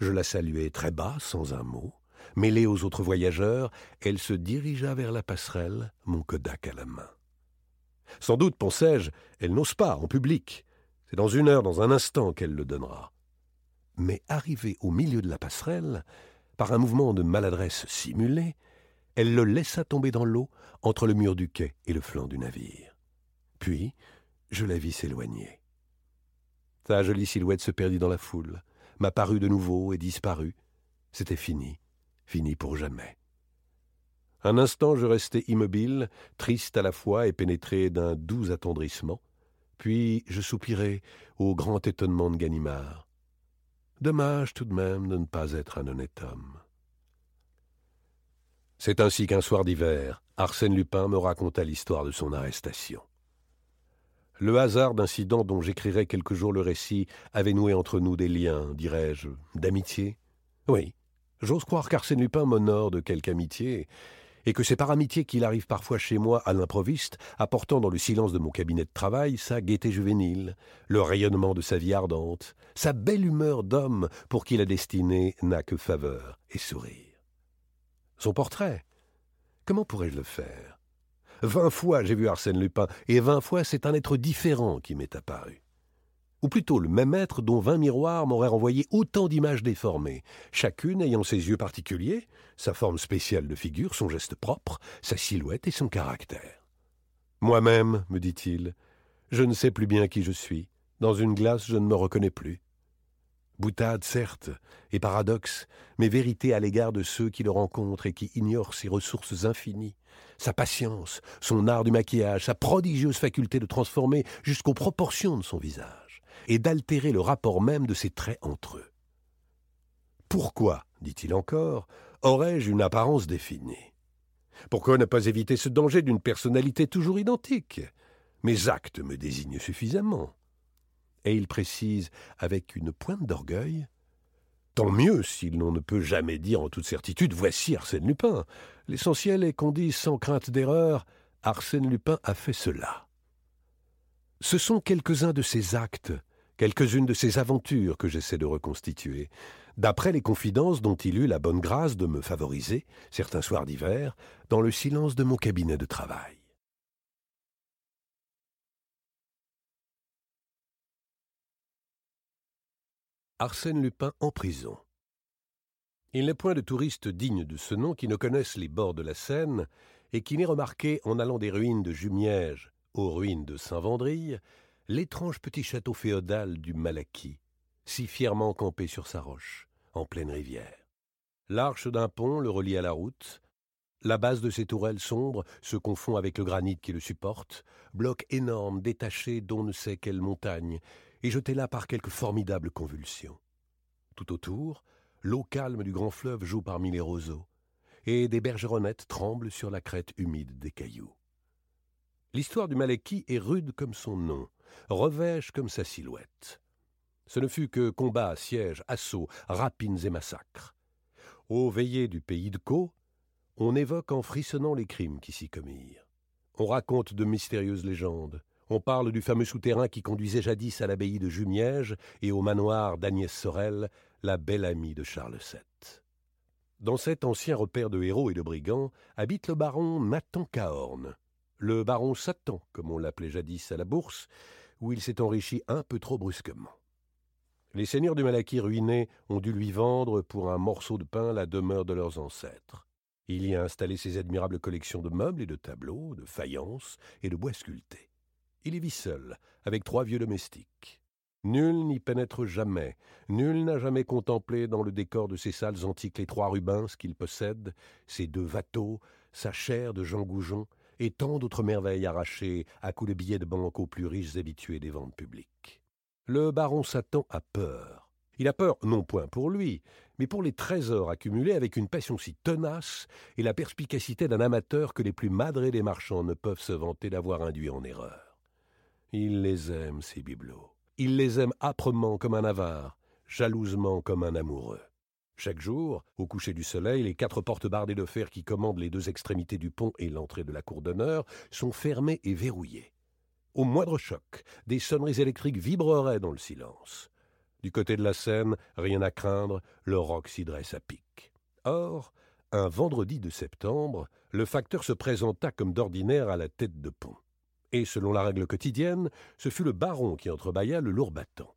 Je la saluai très bas, sans un mot. Mêlée aux autres voyageurs, elle se dirigea vers la passerelle, mon Kodak à la main. Sans doute, pensais-je, elle n'ose pas, en public. C'est dans une heure, dans un instant qu'elle le donnera. Mais arrivée au milieu de la passerelle, par un mouvement de maladresse simulée, elle le laissa tomber dans l'eau entre le mur du quai et le flanc du navire. Puis, je la vis s'éloigner. Sa jolie silhouette se perdit dans la foule, m'apparut de nouveau et disparut. C'était fini, fini pour jamais. Un instant, je restai immobile, triste à la fois et pénétré d'un doux attendrissement. Puis, je soupirai au grand étonnement de Ganimard. Dommage tout de même de ne pas être un honnête homme. C'est ainsi qu'un soir d'hiver, Arsène Lupin me raconta l'histoire de son arrestation. Le hasard d'incidents dont j'écrirai quelque jour le récit avait noué entre nous des liens, dirais-je, d'amitié. Oui, j'ose croire qu'Arsène Lupin m'honore de quelque amitié, et que c'est par amitié qu'il arrive parfois chez moi à l'improviste, apportant dans le silence de mon cabinet de travail sa gaieté juvénile, le rayonnement de sa vie ardente, sa belle humeur d'homme pour qui la destinée n'a que faveur et sourire. Son portrait, comment pourrais-je le faire? Vingt fois j'ai vu Arsène Lupin, et vingt fois c'est un être différent qui m'est apparu. Ou plutôt le même être dont vingt miroirs m'auraient renvoyé autant d'images déformées, chacune ayant ses yeux particuliers, sa forme spéciale de figure, son geste propre, sa silhouette et son caractère. « Moi-même, me dit-il, je ne sais plus bien qui je suis. Dans une glace, je ne me reconnais plus. » Boutade, certes, et paradoxe, mais vérité à l'égard de ceux qui le rencontrent et qui ignorent ses ressources infinies, sa patience, son art du maquillage, sa prodigieuse faculté de transformer jusqu'aux proportions de son visage, et d'altérer le rapport même de ses traits entre eux. « Pourquoi, dit-il encore, aurais-je une apparence définie? Pourquoi ne pas éviter ce danger d'une personnalité toujours identique? Mes actes me désignent suffisamment. » Et il précise, avec une pointe d'orgueil, « Tant mieux si l'on ne peut jamais dire en toute certitude, voici Arsène Lupin. L'essentiel est qu'on dise sans crainte d'erreur, Arsène Lupin a fait cela. » Ce sont quelques-uns de ses actes, quelques-unes de ses aventures que j'essaie de reconstituer, d'après les confidences dont il eut la bonne grâce de me favoriser, certains soirs d'hiver, dans le silence de mon cabinet de travail. Arsène Lupin en prison. Il n'est point de touriste digne de ce nom qui ne connaisse les bords de la Seine et qui n'ait remarqué, en allant des ruines de Jumièges aux ruines de Saint-Vendrille, l'étrange petit château féodal du Malaquis, si fièrement campé sur sa roche, en pleine rivière. L'arche d'un pont le relie à la route, La base de ces tourelles sombres se confond avec le granit qui le supporte, bloc énorme, détaché d'on ne sait quelle montagne, et jeté là par quelque formidable convulsion. Tout autour, l'eau calme du grand fleuve joue parmi les roseaux, et des bergeronnettes tremblent sur la crête humide des cailloux. L'histoire du Maleki est rude comme son nom, revêche comme sa silhouette. Ce ne fut que combats, sièges, assauts, rapines et massacres. Aux veillées du pays de Caux, on évoque en frissonnant les crimes qui s'y commirent. On raconte de mystérieuses légendes. On parle du fameux souterrain qui conduisait jadis à l'abbaye de Jumièges et au manoir d'Agnès Sorel, la belle amie de Charles sept. Dans cet ancien repère de héros et de brigands habite le baron Nathan Cahorn, le baron Satan, comme on l'appelait jadis à la Bourse, où il s'est enrichi un peu trop brusquement. Les seigneurs du Malaki ruinés ont dû lui vendre pour un morceau de pain la demeure de leurs ancêtres. Il y a installé ses admirables collections de meubles et de tableaux, de faïences et de bois sculptés. Il y vit seul, avec trois vieux domestiques. Nul n'y pénètre jamais, nul n'a jamais contemplé dans le décor de ses salles antiques les trois Rubens qu'il possède, ses deux Watteau, sa chaire de Jean Goujon et tant d'autres merveilles arrachées à coups de billets de banque aux plus riches habitués des ventes publiques. Le baron Satan a peur. Il a peur, non point pour lui, mais pour les trésors accumulés avec une passion si tenace et la perspicacité d'un amateur que les plus madrés des marchands ne peuvent se vanter d'avoir induit en erreur. Il les aime, ces bibelots. Il les aime âprement comme un avare, jalousement comme un amoureux. Chaque jour, au coucher du soleil, les quatre portes bardées de fer qui commandent les deux extrémités du pont et l'entrée de la cour d'honneur sont fermées et verrouillées. Au moindre choc, des sonneries électriques vibreraient dans le silence. Du côté de la Seine, rien à craindre, le roc s'y dresse à pic. Or, un vendredi de septembre, le facteur se présenta comme d'ordinaire à la tête de pont. Et selon la règle quotidienne, ce fut le baron qui entrebâilla le lourd battant.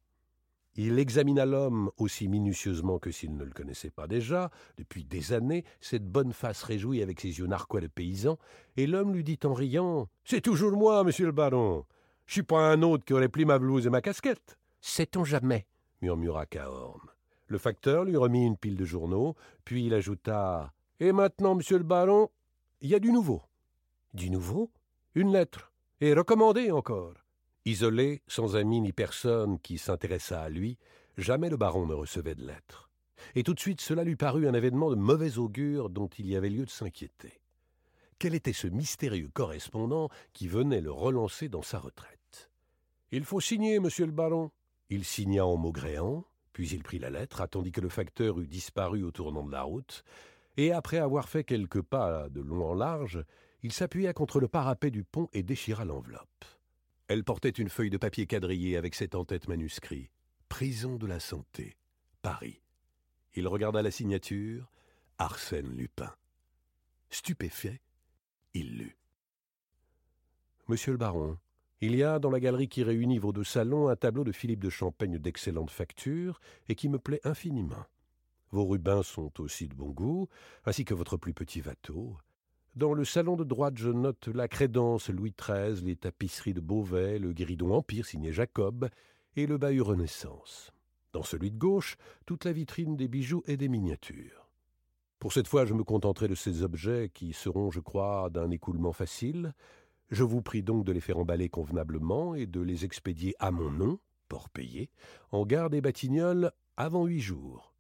Il examina l'homme aussi minutieusement que s'il ne le connaissait pas déjà, depuis des années, cette bonne face réjouie avec ses yeux narquois de paysan, et l'homme lui dit en riant « C'est toujours moi, monsieur le baron. Je suis pas un autre qui aurait pris ma blouse et ma casquette. »« Sait-on jamais ?» murmura Cahorn. Le facteur lui remit une pile de journaux, puis il ajouta « Et maintenant, monsieur le baron, il y a du nouveau. »« Du nouveau ?»« Une lettre. » Et recommandé encore. » Isolé, sans ami ni personne qui s'intéressât à lui, jamais le baron ne recevait de lettres. Et tout de suite, cela lui parut un événement de mauvais augure dont il y avait lieu de s'inquiéter. Quel était ce mystérieux correspondant qui venait le relancer dans sa retraite ? « Il faut signer, monsieur le baron. » Il signa en maugréant, puis il prit la lettre, attendit que le facteur eût disparu au tournant de la route, et après avoir fait quelques pas de long en large, il s'appuya contre le parapet du pont et déchira l'enveloppe. Elle portait une feuille de papier quadrillée avec cet en-tête manuscrit. « Prison de la Santé, Paris. » Il regarda la signature. « Arsène Lupin. » Stupéfait, il lut. « Monsieur le baron, il y a dans la galerie qui réunit vos deux salons un tableau de Philippe de Champaigne d'excellente facture et qui me plaît infiniment. Vos Rubens sont aussi de bon goût, ainsi que votre plus petit Watteau. Dans le salon de droite, je note la crédence Louis treize, les tapisseries de Beauvais, le guéridon Empire signé Jacob et le bahut Renaissance. Dans celui de gauche, toute la vitrine des bijoux et des miniatures. Pour cette fois, je me contenterai de ces objets qui seront, je crois, d'un écoulement facile. Je vous prie donc de les faire emballer convenablement et de les expédier à mon nom, port payé, en gare des Batignolles avant huit jours.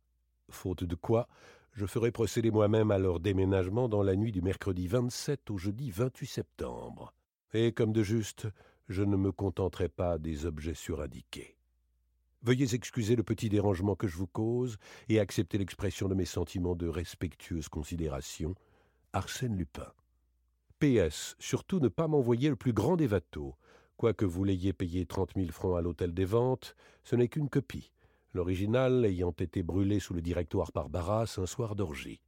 Faute de quoi, je ferai procéder moi-même à leur déménagement dans la nuit du mercredi vingt-sept au jeudi vingt-huit septembre. Et comme de juste, je ne me contenterai pas des objets surindiqués. Veuillez excuser le petit dérangement que je vous cause et accepter l'expression de mes sentiments de respectueuse considération. Arsène Lupin. P S. Surtout ne pas m'envoyer le plus grand des Watteau. Quoique vous l'ayez payé trente mille francs à l'hôtel des ventes, ce n'est qu'une copie. L'original ayant été brûlé sous le directoire par Barras un soir d'orgie.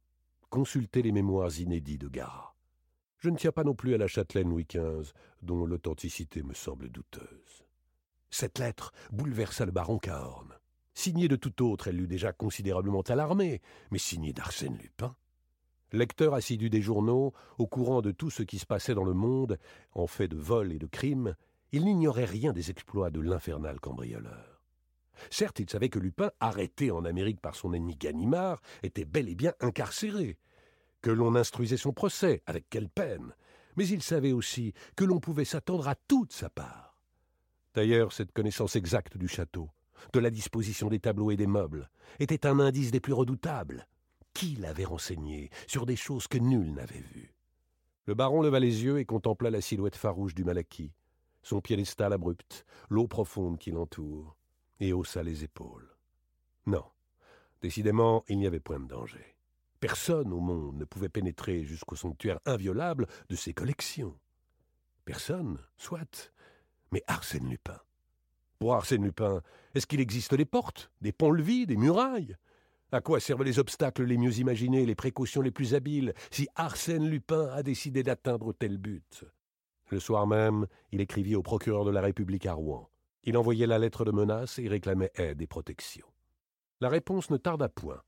Consultez les mémoires inédits de Gara. Je ne tiens pas non plus à la châtelaine Louis quinze, dont l'authenticité me semble douteuse. Cette lettre bouleversa le baron Cahorn. Signée de tout autre, elle l'eût déjà considérablement alarmée, mais signée d'Arsène Lupin. Lecteur assidu des journaux, au courant de tout ce qui se passait dans le monde, en fait de vols et de crimes, il n'ignorait rien des exploits de l'infernal cambrioleur. Certes, il savait que Lupin, arrêté en Amérique par son ennemi Ganimard, était bel et bien incarcéré, que l'on instruisait son procès, avec quelle peine, mais il savait aussi que l'on pouvait s'attendre à toute sa part. D'ailleurs, cette connaissance exacte du château, de la disposition des tableaux et des meubles, était un indice des plus redoutables. Qui l'avait renseigné sur des choses que nul n'avait vues? Le baron leva les yeux et contempla la silhouette farouche du Malaquis, son piédestal abrupt, l'eau profonde qui l'entoure, et haussa les épaules. Non, décidément, il n'y avait point de danger. Personne au monde ne pouvait pénétrer jusqu'au sanctuaire inviolable de ses collections. Personne, soit, mais Arsène Lupin. Pour Arsène Lupin, est-ce qu'il existe des portes, des ponts-levis, des murailles ? À quoi servent les obstacles les mieux imaginés, les précautions les plus habiles, si Arsène Lupin a décidé d'atteindre tel but ? Le soir même, il écrivit au procureur de la République à Rouen. Il envoyait la lettre de menace et réclamait aide et protection. La réponse ne tarda point.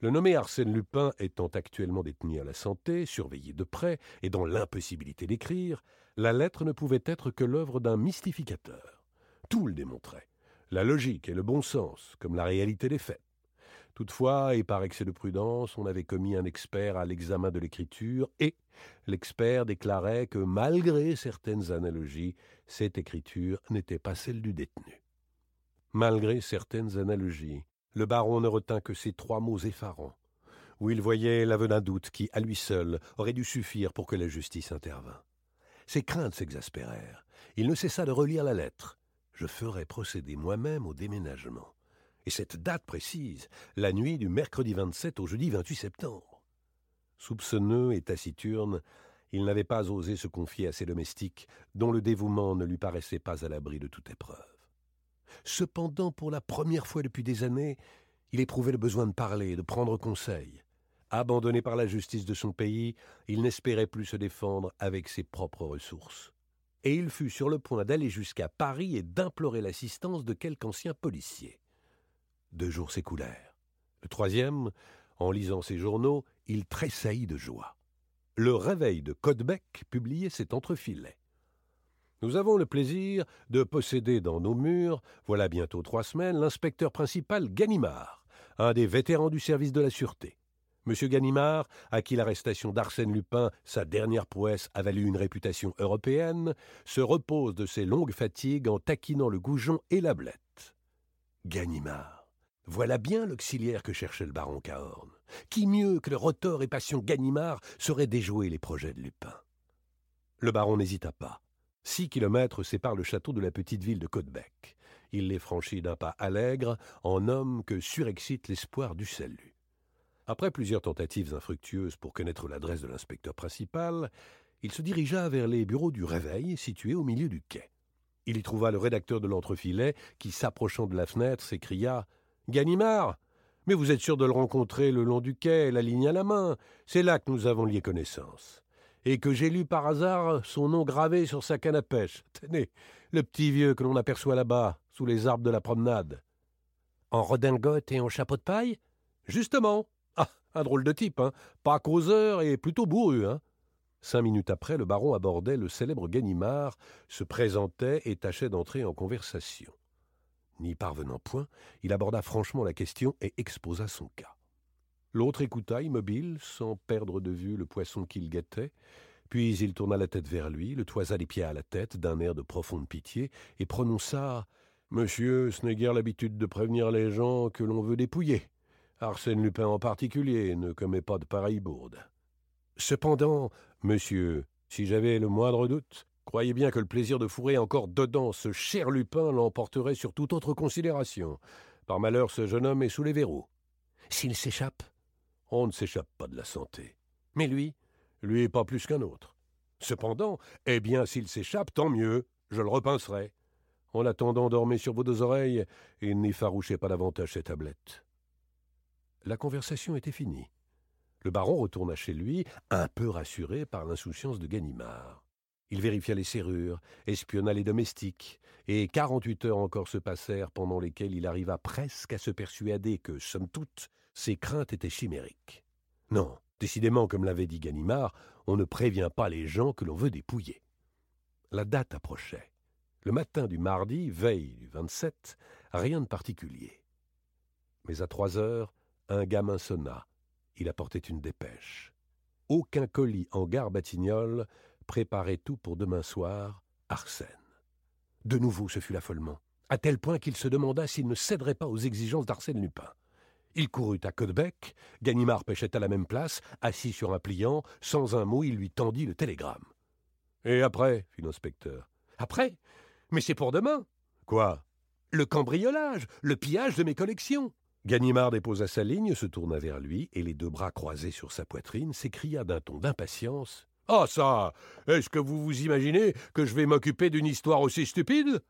Le nommé Arsène Lupin étant actuellement détenu à la santé, surveillé de près et dans l'impossibilité d'écrire, la lettre ne pouvait être que l'œuvre d'un mystificateur. Tout le démontrait, la logique et le bon sens, comme la réalité des faits. Toutefois, et par excès de prudence, on avait commis un expert à l'examen de l'écriture et l'expert déclarait que, malgré certaines analogies, cette écriture n'était pas celle du détenu. Malgré certaines analogies, le baron ne retint que ces trois mots effarants, où il voyait l'aveu d'un doute qui, à lui seul, aurait dû suffire pour que la justice intervînt. Ses craintes s'exaspérèrent. Il ne cessa de relire la lettre. « Je ferai procéder moi-même au déménagement. » Et cette date précise, la nuit du mercredi vingt-sept au jeudi vingt-huit septembre. Soupçonneux et taciturne, il n'avait pas osé se confier à ses domestiques, dont le dévouement ne lui paraissait pas à l'abri de toute épreuve. Cependant, pour la première fois depuis des années, il éprouvait le besoin de parler, de prendre conseil. Abandonné par la justice de son pays, il n'espérait plus se défendre avec ses propres ressources. Et il fut sur le point d'aller jusqu'à Paris et d'implorer l'assistance de quelque ancien policier. Deux jours s'écoulèrent. Le troisième, en lisant ses journaux, il tressaillit de joie. Le Réveil de Caudebec publiait cet entrefilet. « Nous avons le plaisir de posséder dans nos murs, voilà bientôt trois semaines, l'inspecteur principal Ganimard, un des vétérans du service de la sûreté. Monsieur Ganimard, à qui l'arrestation d'Arsène Lupin, sa dernière prouesse, a valu une réputation européenne, se repose de ses longues fatigues en taquinant le goujon et la blette. Ganimard. Voilà bien l'auxiliaire que cherchait le baron Cahorn. Qui mieux que le rotor et patient Ganimard saurait déjouer les projets de Lupin? Le baron n'hésita pas. Six kilomètres séparent le château de la petite ville de Caudebec. Il les franchit d'un pas allègre, en homme que surexcite l'espoir du salut. Après plusieurs tentatives infructueuses pour connaître l'adresse de l'inspecteur principal, il se dirigea vers les bureaux du Réveil, situés au milieu du quai. Il y trouva le rédacteur de l'entrefilet, qui, s'approchant de la fenêtre, s'écria « Ganimard, mais vous êtes sûr de le rencontrer le long du quai, la ligne à la main. C'est là que nous avons lié connaissance. Et que j'ai lu par hasard son nom gravé sur sa canne à pêche. Tenez, le petit vieux que l'on aperçoit là-bas, sous les arbres de la promenade. »« En redingote et en chapeau de paille ? » ?»« Justement. Ah, un drôle de type, hein. Pas causeur et plutôt bourru, hein. » Cinq minutes après, le baron abordait le célèbre Ganimard, se présentait et tâchait d'entrer en conversation. N'y parvenant point, il aborda franchement la question et exposa son cas. L'autre écouta, immobile, sans perdre de vue le poisson qu'il guettait, puis il tourna la tête vers lui, le toisa les pieds à la tête d'un air de profonde pitié et prononça « Monsieur, ce n'est guère l'habitude de prévenir les gens que l'on veut dépouiller. Arsène Lupin en particulier ne commet pas de pareille bourde. Cependant, monsieur, si j'avais le moindre doute... Croyez bien que le plaisir de fourrer encore dedans ce cher Lupin l'emporterait sur toute autre considération. Par malheur, ce jeune homme est sous les verrous. S'il s'échappe, on ne s'échappe pas de la santé. Mais lui, lui pas plus qu'un autre. Cependant, eh bien, s'il s'échappe, tant mieux, je le repincerai. En attendant, dormez sur vos deux oreilles et n'effarouchez pas davantage ces tablettes. » La conversation était finie. Le baron retourna chez lui, un peu rassuré par l'insouciance de Ganimard. Il vérifia les serrures, espionna les domestiques, et quarante-huit heures encore se passèrent pendant lesquelles il arriva presque à se persuader que, somme toute, ses craintes étaient chimériques. Non, décidément, comme l'avait dit Ganimard, on ne prévient pas les gens que l'on veut dépouiller. La date approchait. Le matin du mardi, veille du vingt-sept, rien de particulier. Mais à trois heures, un gamin sonna. Il apportait une dépêche. Aucun colis en gare Batignolles, préparez tout pour demain soir, Arsène. De nouveau, ce fut l'affolement, à tel point qu'il se demanda s'il ne céderait pas aux exigences d'Arsène Lupin. Il courut à Caudebec, Ganimard pêchait à la même place, assis sur un pliant, sans un mot, il lui tendit le télégramme. « Et après ?» fit l'inspecteur. « Après ? Mais c'est pour demain !»« Quoi ?»« Le cambriolage, le pillage de mes collections !» Ganimard déposa sa ligne, se tourna vers lui, et les deux bras croisés sur sa poitrine, s'écria d'un ton d'impatience. « Ah ça ! Est-ce que vous vous imaginez que je vais m'occuper d'une histoire aussi stupide ?»«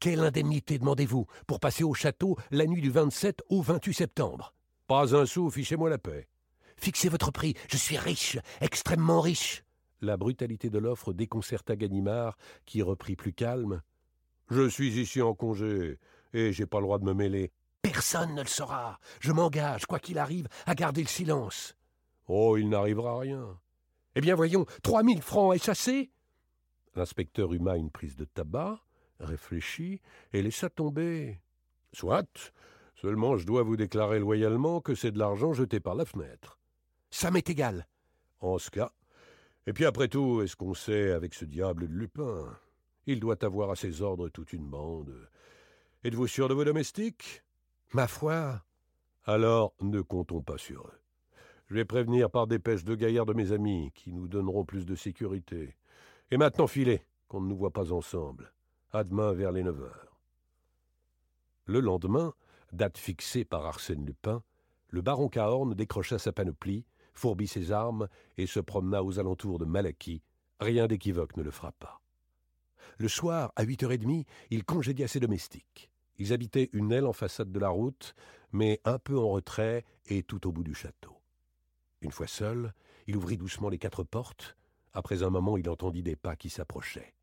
Quelle indemnité demandez-vous pour passer au château la nuit du vingt-sept au vingt-huit septembre ?»« Pas un sou, fichez-moi la paix !»« Fixez votre prix, je suis riche, extrêmement riche !» La brutalité de l'offre déconcerta Ganimard, qui reprit plus calme. « Je suis ici en congé, et j'ai pas le droit de me mêler. » Personne ne le saura. Je m'engage, quoi qu'il arrive, à garder le silence. Oh, il n'arrivera rien. Eh bien, voyons, trois mille francs échassés. L'inspecteur huma une prise de tabac, réfléchit et laissa tomber. Soit, seulement je dois vous déclarer loyalement que c'est de l'argent jeté par la fenêtre. Ça m'est égal. En ce cas. Et puis après tout, est-ce qu'on sait avec ce diable de Lupin? Il doit avoir à ses ordres toute une bande. Êtes-vous sûr de vos domestiques ? « Ma foi !»« Alors, ne comptons pas sur eux. Je vais prévenir par dépêche deux gaillards de mes amis, qui nous donneront plus de sécurité. Et maintenant, filez, qu'on ne nous voit pas ensemble. À demain vers les neuf heures. » Le lendemain, date fixée par Arsène Lupin, le baron Cahorn décrocha sa panoplie, fourbit ses armes et se promena aux alentours de Malaquis. Rien d'équivoque ne le frappa. Le soir, à huit heures et demie, il congédia ses domestiques. Ils habitaient une aile en façade de la route, mais un peu en retrait et tout au bout du château. Une fois seul, il ouvrit doucement les quatre portes. Après un moment, il entendit des pas qui s'approchaient.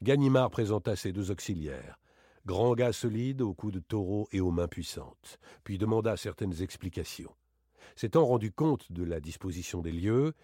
Ganimard présenta ses deux auxiliaires, grand gars solide aux coups de taureau et aux mains puissantes, puis demanda certaines explications. S'étant rendu compte de la disposition des lieux,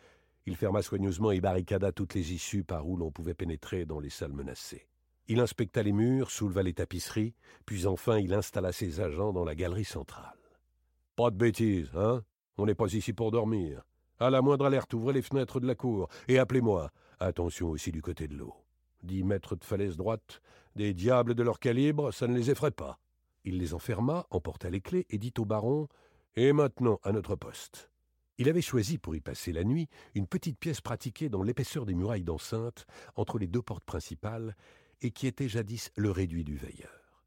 il ferma soigneusement et barricada toutes les issues par où l'on pouvait pénétrer dans les salles menacées. Il inspecta les murs, souleva les tapisseries, puis enfin il installa ses agents dans la galerie centrale. « Pas de bêtises, hein ? On n'est pas ici pour dormir. À la moindre alerte, ouvrez les fenêtres de la cour et appelez-moi. Attention aussi du côté de l'eau. Dix mètres de falaise droite, des diables de leur calibre, ça ne les effraie pas. » Il les enferma, emporta les clés et dit au baron « Et maintenant à notre poste. » Il avait choisi pour y passer la nuit une petite pièce pratiquée dans l'épaisseur des murailles d'enceinte, entre les deux portes principales, et qui était jadis le réduit du veilleur.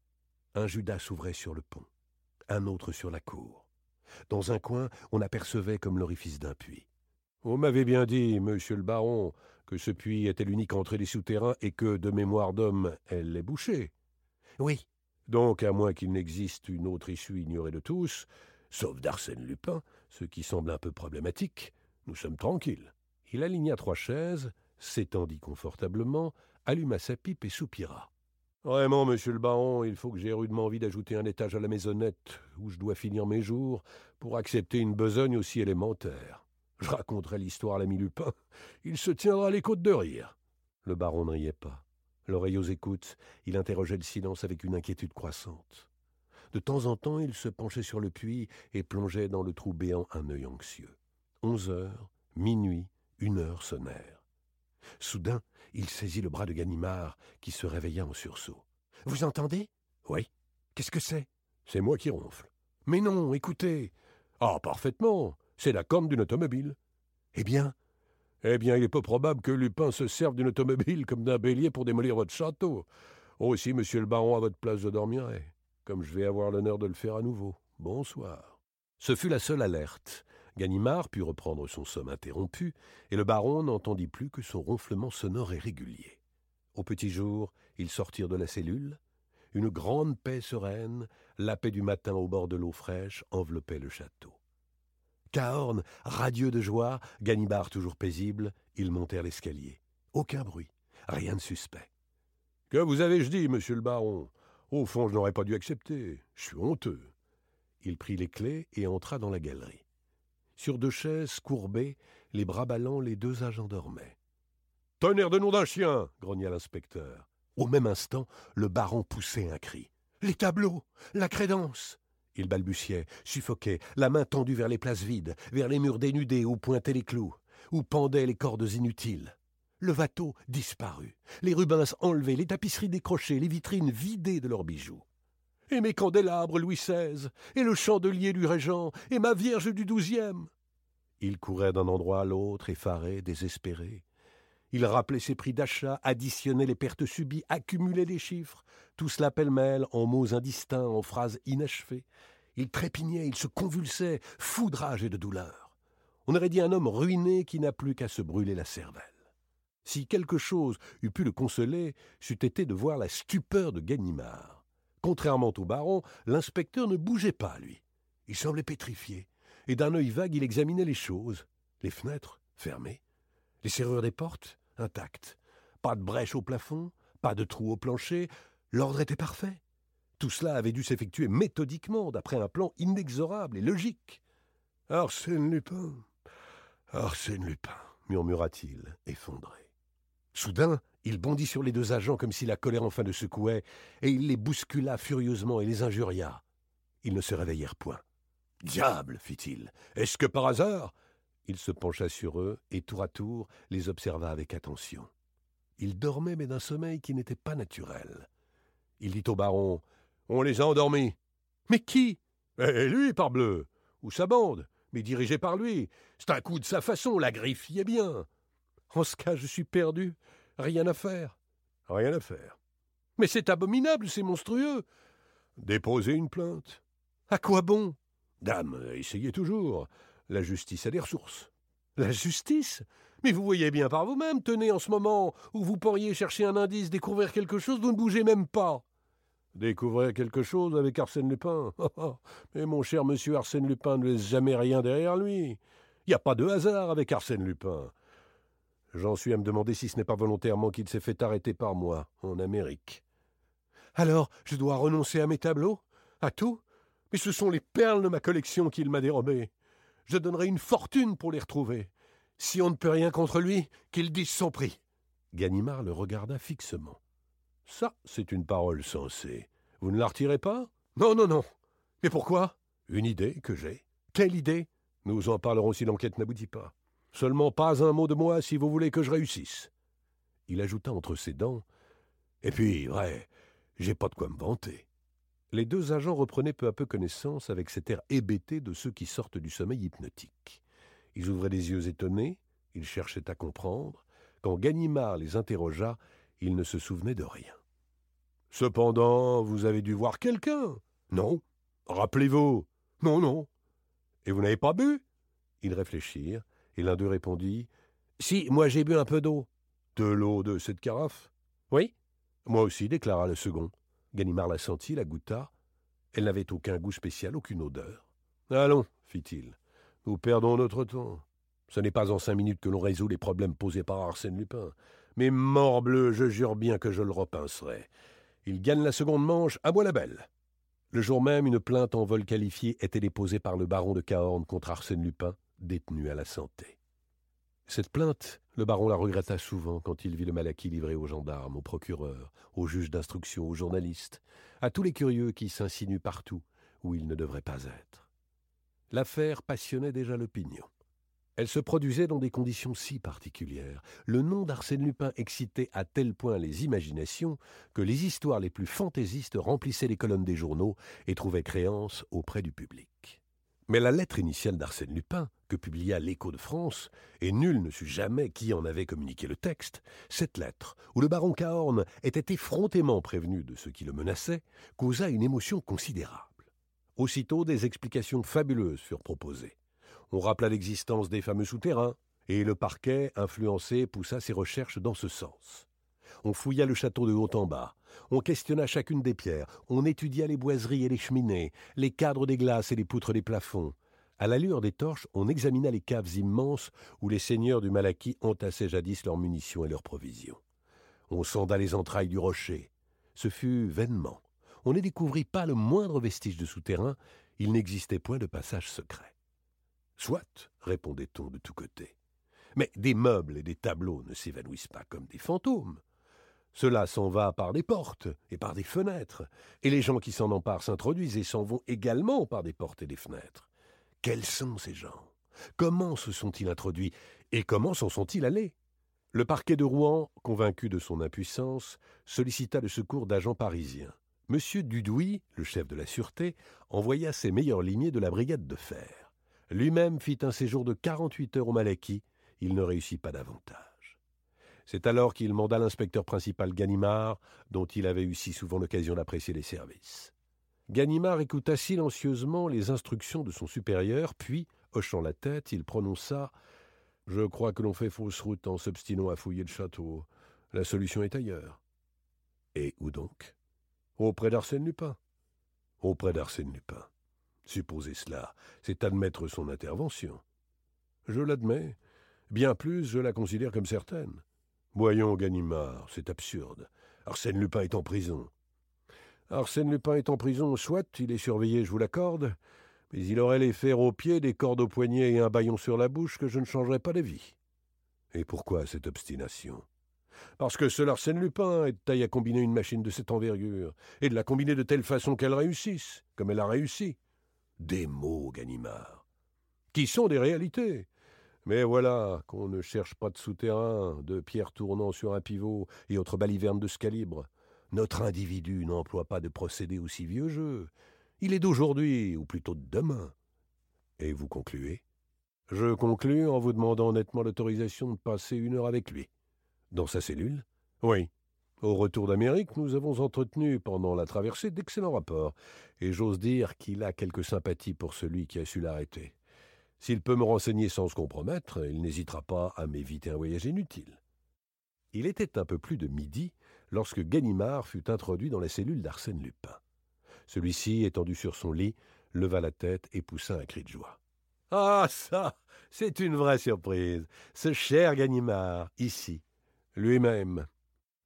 Un Judas s'ouvrait sur le pont, un autre sur la cour. Dans un coin, on apercevait comme l'orifice d'un puits. « Vous m'avez bien dit, monsieur le baron, que ce puits était l'unique entrée des souterrains et que, de mémoire d'homme, elle est bouchée. »« Oui. »« Donc, à moins qu'il n'existe une autre issue ignorée de tous, sauf d'Arsène Lupin, ce qui semble un peu problématique, nous sommes tranquilles. » Il aligna trois chaises, s'étendit confortablement, alluma sa pipe et soupira. « Vraiment, monsieur le baron, il faut que j'aie rudement envie d'ajouter un étage à la maisonnette où je dois finir mes jours pour accepter une besogne aussi élémentaire. Je raconterai l'histoire à l'ami Lupin. Il se tiendra les côtes de rire. » Le baron ne riait pas. L'oreille aux écoutes, il interrogeait le silence avec une inquiétude croissante. De temps en temps, il se penchait sur le puits et plongeait dans le trou béant un œil anxieux. Onze heures, minuit, une heure sonnèrent. Soudain, il saisit le bras de Ganimard, qui se réveilla en sursaut. « Vous entendez ? »« Oui. »« Qu'est-ce que c'est ? » ?»« C'est moi qui ronfle. »« Mais non, écoutez. »« Ah, parfaitement. C'est la corne d'une automobile. »« Eh bien ?»« Eh bien, il est peu probable que Lupin se serve d'une automobile comme d'un bélier pour démolir votre château. Aussi, monsieur le baron, à votre place je dormirai, comme je vais avoir l'honneur de le faire à nouveau. Bonsoir. » Ce fut la seule alerte. Ganimard put reprendre son somme interrompu, et le baron n'entendit plus que son ronflement sonore et régulier. Au petit jour, ils sortirent de la cellule. Une grande paix sereine, la paix du matin au bord de l'eau fraîche, enveloppait le château. Cahorn, radieux de joie, Ganimard toujours paisible, ils montèrent l'escalier. Aucun bruit, rien de suspect. « Que vous avez-je dit, monsieur le baron ? Au fond, je n'aurais pas dû accepter. Je suis honteux. » Il prit les clés et entra dans la galerie. Sur deux chaises, courbées, les bras ballants, les deux agents dormaient. « Tonnerre de nom d'un chien !» grogna l'inspecteur. Au même instant, le baron poussait un cri. « Les tableaux ! La crédence !» Il balbutiait, suffoquait, la main tendue vers les places vides, vers les murs dénudés où pointaient les clous. où pendaient les cordes inutiles. Le vateau disparut, les Rubens enlevés, les tapisseries décrochées, les vitrines vidées de leurs bijoux. Et mes candélabres Louis seize, et le chandelier du Régent, et ma Vierge du douzième. Il courait d'un endroit à l'autre, effaré, désespéré. Il rappelait ses prix d'achat, additionnait les pertes subies, accumulait les chiffres, tout cela pêle-mêle, en mots indistincts, en phrases inachevées. Il trépignait, il se convulsait, fou de rage et de douleur. On aurait dit un homme ruiné qui n'a plus qu'à se brûler la cervelle. Si quelque chose eût pu le consoler, c'eût été de voir la stupeur de Ganimard. Contrairement au baron, l'inspecteur ne bougeait pas, lui. Il semblait pétrifié, et d'un œil vague, il examinait les choses. Les fenêtres fermées, les serrures des portes intactes. Pas de brèche au plafond, pas de trou au plancher, l'ordre était parfait. Tout cela avait dû s'effectuer méthodiquement, d'après un plan inexorable et logique. « Arsène Lupin, Arsène Lupin », murmura-t-il, effondré. Soudain, il bondit sur les deux agents comme si la colère enfin le secouait, et il les bouscula furieusement et les injuria. Ils ne se réveillèrent point. « Diable » fit-il. « Est-ce que par hasard ?» Il se pencha sur eux et, tour à tour, les observa avec attention. Ils dormaient, mais d'un sommeil qui n'était pas naturel. Il dit au baron « On les a endormis. »« Mais qui ?»« Et lui, parbleu, ou sa bande, mais dirigée par lui. C'est un coup de sa façon, la griffe y est bien. » « En ce cas, je suis perdu. Rien à faire. »« Rien à faire. »« Mais c'est abominable, c'est monstrueux. »« Déposer une plainte. »« À quoi bon ?»« Dame, essayez toujours. La justice a des ressources. »« La justice ? Mais vous voyez bien par vous-même, tenez, en ce moment où vous pourriez chercher un indice, découvrir quelque chose, vous ne bougez même pas. »« Découvrir quelque chose avec Arsène Lupin. Mais mon cher monsieur, Arsène Lupin ne laisse jamais rien derrière lui. Il n'y a pas de hasard avec Arsène Lupin. » J'en suis à me demander si ce n'est pas volontairement qu'il s'est fait arrêter par moi, en Amérique. Alors, je dois renoncer à mes tableaux? À tout? Mais ce sont les perles de ma collection qu'il m'a dérobées. Je donnerai une fortune pour les retrouver. Si on ne peut rien contre lui, qu'il dise son prix. Ganimard le regarda fixement. « Ça, c'est une parole sensée. Vous ne la retirez pas ?»« Non, non, non. Mais pourquoi ?»« Une idée que j'ai. »« Quelle idée ?» ?»« Nous en parlerons si l'enquête n'aboutit pas. » « Seulement pas un mot de moi si vous voulez que je réussisse. » Il ajouta entre ses dents. « Et puis, vrai, j'ai pas de quoi me vanter. » Les deux agents reprenaient peu à peu connaissance avec cet air hébété de ceux qui sortent du sommeil hypnotique. Ils ouvraient les yeux étonnés, ils cherchaient à comprendre. Quand Ganimard les interrogea, ils ne se souvenaient de rien. « Cependant, vous avez dû voir quelqu'un. »« Non. »« Rappelez-vous. »« Non, non. »« Et vous n'avez pas bu ?» Ils réfléchirent. Et l'un d'eux répondit « Si, moi j'ai bu un peu d'eau. »« De l'eau de cette carafe ?»« Oui. »« Moi aussi, » déclara le second. Ganimard la sentit, la goûta. Elle n'avait aucun goût spécial, aucune odeur. « Allons, » fit-il, « nous perdons notre temps. Ce n'est pas en cinq minutes que l'on résout les problèmes posés par Arsène Lupin. Mais morbleu, je jure bien que je le repincerai. Il gagne la seconde manche, à moi la belle. » Le jour même, une plainte en vol qualifié était déposée par le baron de Cahorn contre Arsène Lupin, détenu à la santé. Cette plainte, le baron la regretta souvent quand il vit le Malaquis livré aux gendarmes, aux procureurs, aux juges d'instruction, aux journalistes, à tous les curieux qui s'insinuent partout où ils ne devraient pas être. L'affaire passionnait déjà l'opinion. Elle se produisait dans des conditions si particulières. Le nom d'Arsène Lupin excitait à tel point les imaginations que les histoires les plus fantaisistes remplissaient les colonnes des journaux et trouvaient créance auprès du public. Mais la lettre initiale d'Arsène Lupin, que publia l'Écho de France, et nul ne sut jamais qui en avait communiqué le texte, cette lettre, où le baron Cahorn était effrontément prévenu de ce qui le menaçait, causa une émotion considérable. Aussitôt, des explications fabuleuses furent proposées. On rappela l'existence des fameux souterrains, et le parquet, influencé, poussa ses recherches dans ce sens. On fouilla le château de haut en bas, on questionna chacune des pierres, on étudia les boiseries et les cheminées, les cadres des glaces et les poutres des plafonds. À la lueur des torches, on examina les caves immenses où les seigneurs du Malaquis entassaient jadis leurs munitions et leurs provisions. On sonda les entrailles du rocher. Ce fut vainement. On ne découvrit pas le moindre vestige de souterrain, il n'existait point de passage secret. « Soit, » répondait-on de tous côtés. Mais des meubles et des tableaux ne s'évanouissent pas comme des fantômes. Cela s'en va par des portes et par des fenêtres, et les gens qui s'en emparent s'introduisent et s'en vont également par des portes et des fenêtres. Quels sont ces gens? Comment se sont-ils introduits et comment s'en sont-ils allés ? Le parquet de Rouen, convaincu de son impuissance, sollicita le secours d'agents parisiens. M. Dudouis, le chef de la sûreté, envoya ses meilleurs limiers de la brigade de fer. Lui-même fit un séjour de quarante-huit heures au Malaquis. Il ne réussit pas davantage. C'est alors qu'il manda l'inspecteur principal Ganimard, dont il avait eu si souvent l'occasion d'apprécier les services. Ganimard écouta silencieusement les instructions de son supérieur, puis, hochant la tête, il prononça « Je crois que l'on fait fausse route en s'obstinant à fouiller le château. La solution est ailleurs. »« Et où donc ? » ?»« Auprès d'Arsène Lupin. »« Auprès d'Arsène Lupin. » Supposer cela, c'est admettre son intervention. »« Je l'admets. Bien plus, je la considère comme certaine. »« Voyons, Ganimard, c'est absurde. Arsène Lupin est en prison. » Arsène Lupin est en prison, soit, il est surveillé, je vous l'accorde, mais il aurait les fers aux pieds, des cordes aux poignets et un bâillon sur la bouche que je ne changerais pas d'avis. Et pourquoi cette obstination ? Parce que seul Arsène Lupin est de taille à combiner une machine de cette envergure, et de la combiner de telle façon qu'elle réussisse, comme elle a réussi. Des mots, Ganimard, qui sont des réalités. Mais voilà qu'on ne cherche pas de souterrain, de pierres tournant sur un pivot et autres balivernes de ce calibre. Notre individu n'emploie pas de procédé aussi vieux jeu. Il est d'aujourd'hui, ou plutôt de demain. Et vous concluez ? Je conclus en vous demandant nettement l'autorisation de passer une heure avec lui. Dans sa cellule ? Oui. Au retour d'Amérique, nous avons entretenu pendant la traversée d'excellents rapports, et j'ose dire qu'il a quelque sympathie pour celui qui a su l'arrêter. S'il peut me renseigner sans se compromettre, il n'hésitera pas à m'éviter un voyage inutile. Il était un peu plus de midi lorsque Ganimard fut introduit dans la cellule d'Arsène Lupin. Celui-ci, étendu sur son lit, leva la tête et poussa un cri de joie. « Ah, ça, c'est une vraie surprise. Ce cher Ganimard, ici, lui-même.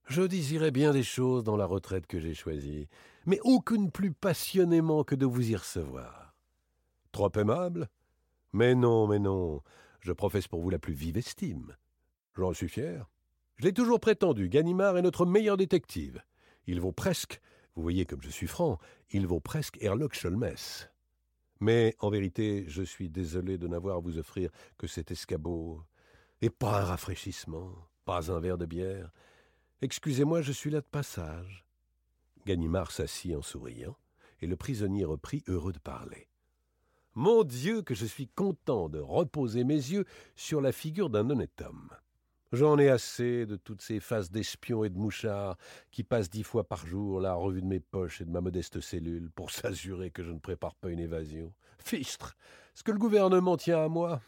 Je désirais bien des choses dans la retraite que j'ai choisie, mais aucune plus passionnément que de vous y recevoir. Trop aimable ? Mais non, mais non, je professe pour vous la plus vive estime. J'en suis fier. » « Je l'ai toujours prétendu, Ganimard est notre meilleur détective. Il vaut presque, vous voyez comme je suis franc, il vaut presque Herlock Sholmès. Mais, en vérité, je suis désolé de n'avoir à vous offrir que cet escabeau. Et pas un rafraîchissement, pas un verre de bière. Excusez-moi, je suis là de passage. » Ganimard s'assit en souriant, et le prisonnier reprit, heureux de parler. « Mon Dieu, que je suis content de reposer mes yeux sur la figure d'un honnête homme. » J'en ai assez de toutes ces faces d'espions et de mouchards qui passent dix fois par jour la revue de mes poches et de ma modeste cellule pour s'assurer que je ne prépare pas une évasion. Fistre, est-ce que le gouvernement tient à moi ?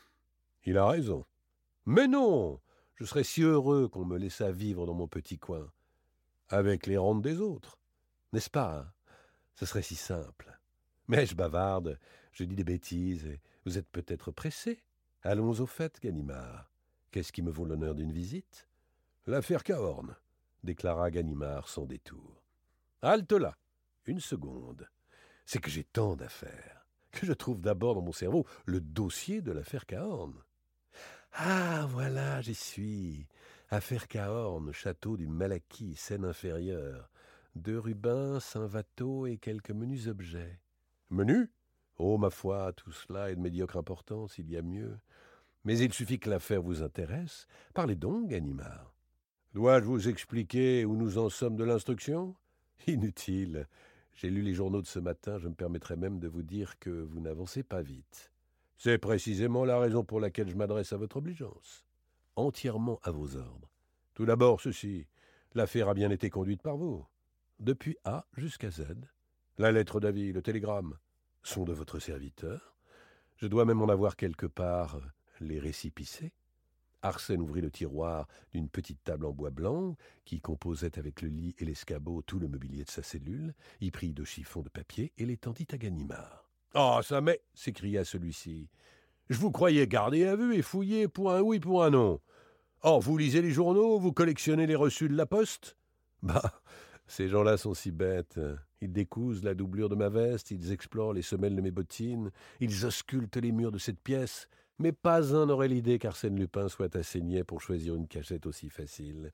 Il a raison. Mais non, je serais si heureux qu'on me laissât vivre dans mon petit coin, avec les rentes des autres. N'est-ce pas, hein ? Ce serait si simple. Mais je bavarde, je dis des bêtises, et vous êtes peut-être pressé. Allons au fait, Ganimard. Qu'est-ce qui me vaut l'honneur d'une visite ? L'affaire Cahorn, déclara Ganimard sans détour. Halte là, une seconde. C'est que j'ai tant d'affaires, que je trouve d'abord dans mon cerveau le dossier de l'affaire Cahorn. Ah, voilà, j'y suis. Affaire Cahorn, château du Malaquis, Seine-Inférieure. Deux Rubens, un Watteau et quelques menus objets. Menus ? Oh, ma foi, tout cela est de médiocre importance, il y a mieux. Mais il suffit que l'affaire vous intéresse. Parlez donc, Ganimard. Dois-je vous expliquer où nous en sommes de l'instruction ? Inutile. J'ai lu les journaux de ce matin, je me permettrai même de vous dire que vous n'avancez pas vite. C'est précisément la raison pour laquelle je m'adresse à votre obligeance. Entièrement à vos ordres. Tout d'abord, ceci. L'affaire a bien été conduite par vous. Depuis A jusqu'à Z. La lettre d'avis, le télégramme, sont de votre serviteur. Je dois même en avoir quelque part... les récipicés. Arsène ouvrit le tiroir d'une petite table en bois blanc qui composait avec le lit et l'escabeau tout le mobilier de sa cellule, y prit deux chiffons de papier et les tendit à Ganimard. « Ah, oh, ça m'est !» s'écria celui-ci. « Je vous croyais gardé à vue et fouillé pour un oui pour un non. Or, vous lisez les journaux, vous collectionnez les reçus de la poste. Bah, ces gens-là sont si bêtes. Ils décousent la doublure de ma veste, ils explorent les semelles de mes bottines, ils auscultent les murs de cette pièce. » Mais pas un n'aurait l'idée qu'Arsène Lupin soit assaigné pour choisir une cachette aussi facile.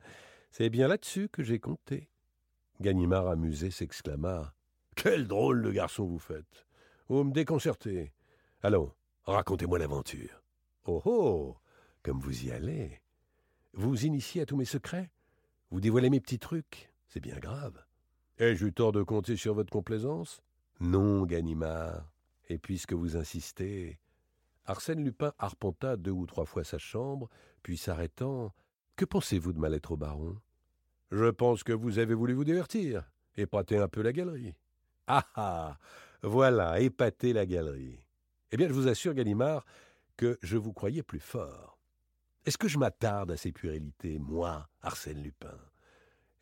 C'est bien là-dessus que j'ai compté. Ganimard, amusé, s'exclama. « Quel drôle de garçon vous faites! Vous me déconcertez! Allons, racontez-moi l'aventure. Oh oh! Comme vous y allez! Vous initiez à tous mes secrets? Vous dévoilez mes petits trucs? C'est bien grave. Ai-je eu tort de compter sur votre complaisance? Non, Ganimard. Et puisque vous insistez... Arsène Lupin arpenta deux ou trois fois sa chambre, puis s'arrêtant... Que pensez-vous de ma lettre au baron? Je pense que vous avez voulu vous divertir, épater un peu la galerie. Ah ah! Voilà, épater la galerie. Eh bien, je vous assure, Ganimard, que je vous croyais plus fort. Est-ce que je m'attarde à ces puérilités, moi, Arsène Lupin?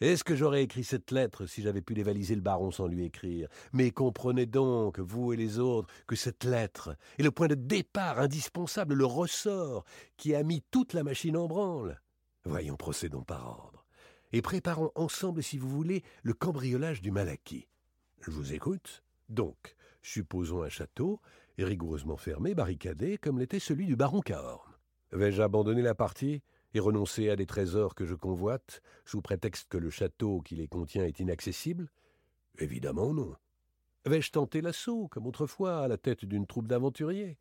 Est-ce que j'aurais écrit cette lettre si j'avais pu dévaliser le baron sans lui écrire? Mais comprenez donc, vous et les autres, que cette lettre est le point de départ indispensable, le ressort qui a mis toute la machine en branle. Voyons, procédons par ordre, et préparons ensemble, si vous voulez, le cambriolage du Malaquis. Je vous écoute. Donc, supposons un château, rigoureusement fermé, barricadé, comme l'était celui du baron Cahorn. Vais-je abandonner la partie ? Et renoncer à des trésors que je convoite, sous prétexte que le château qui les contient est inaccessible? Évidemment non. Vais-je tenter l'assaut, comme autrefois, à la tête d'une troupe d'aventuriers?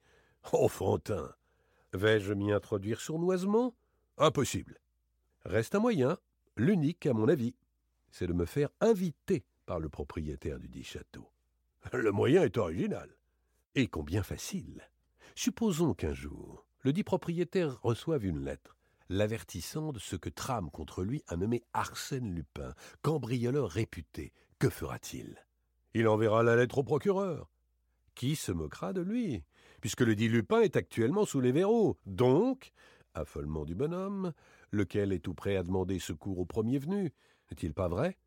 Enfantin! Vais-je m'y introduire sournoisement? Impossible. Reste un moyen, l'unique à mon avis, c'est de me faire inviter par le propriétaire du dit château. Le moyen est original. Et combien facile! Supposons qu'un jour, le dit propriétaire reçoive une lettre, l'avertissant de ce que trame contre lui un nommé Arsène Lupin, cambrioleur réputé. Que fera-t-il? Il enverra la lettre au procureur. Qui se moquera de lui? Puisque le dit Lupin est actuellement sous les verrous. Donc, affolement du bonhomme, lequel est tout prêt à demander secours au premier venu. N'est-il pas vrai?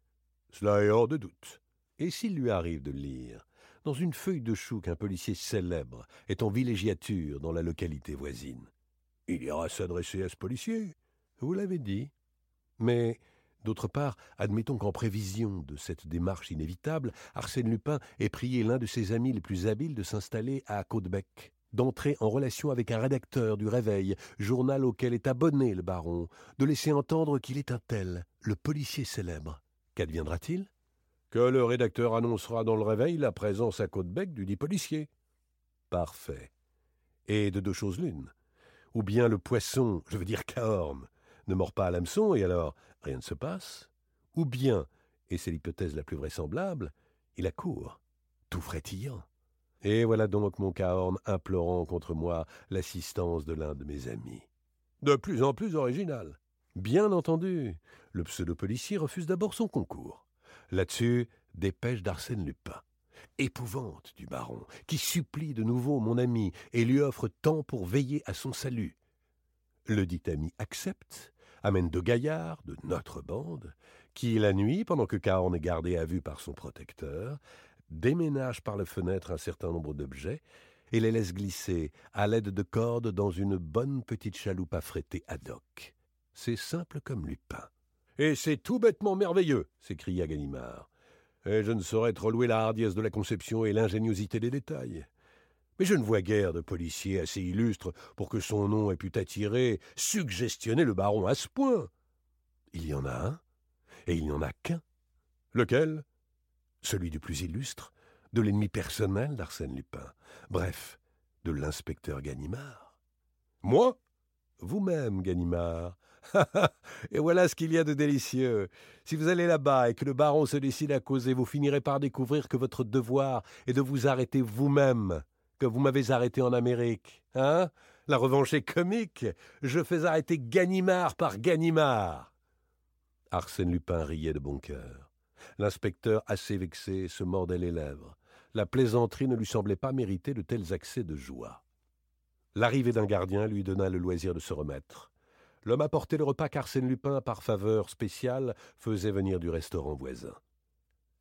Cela est hors de doute. Et s'il lui arrive de lire, dans une feuille de chou qu'un policier célèbre est en villégiature dans la localité voisine, il ira s'adresser à ce policier. Vous l'avez dit. Mais, d'autre part, admettons qu'en prévision de cette démarche inévitable, Arsène Lupin ait prié l'un de ses amis les plus habiles de s'installer à Caudebec, d'entrer en relation avec un rédacteur du Réveil, journal auquel est abonné le baron, de laisser entendre qu'il est un tel, le policier célèbre. Qu'adviendra-t-il? Que le rédacteur annoncera dans le Réveil la présence à Caudebec du dit policier. Parfait. Et de deux choses l'une. Ou bien le poisson, je veux dire Cahorn, ne mord pas à l'hameçon et alors rien ne se passe. Ou bien, et c'est l'hypothèse la plus vraisemblable, il accourt, tout frétillant. Et voilà donc mon Cahorn implorant contre moi l'assistance de l'un de mes amis. De plus en plus original. Bien entendu, le pseudo-policier refuse d'abord son concours. Là-dessus, dépêche d'Arsène Lupin. Épouvante du baron, qui supplie de nouveau mon ami et lui offre tant pour veiller à son salut. Le dit ami accepte, amène deux gaillards de notre bande, qui, la nuit, pendant que Cahorn est gardé à vue par son protecteur, déménage par la fenêtre un certain nombre d'objets et les laisse glisser à l'aide de cordes dans une bonne petite chaloupe affrétée ad hoc. C'est simple comme Lupin. « Et c'est tout bêtement merveilleux !» s'écria Ganimard. Et je ne saurais trop louer la hardiesse de la conception et l'ingéniosité des détails. Mais je ne vois guère de policier assez illustre pour que son nom ait pu attirer, suggestionner le baron à ce point. Il y en a un, et il n'y en a qu'un. Lequel? Celui du plus illustre, de l'ennemi personnel d'Arsène Lupin. Bref, de l'inspecteur Ganimard. Moi? Vous-même, Ganimard. Et voilà ce qu'il y a de délicieux. Si vous allez là-bas et que le baron se décide à causer, vous finirez par découvrir que votre devoir est de vous arrêter vous-même, que vous m'avez arrêté en Amérique. Hein? La revanche est comique. Je fais arrêter Ganimard par Ganimard. Arsène Lupin riait de bon cœur. L'inspecteur, assez vexé, se mordait les lèvres. La plaisanterie ne lui semblait pas mériter de tels accès de joie. L'arrivée d'un gardien lui donna le loisir de se remettre. L'homme apportait le repas qu'Arsène Lupin, par faveur spéciale, faisait venir du restaurant voisin.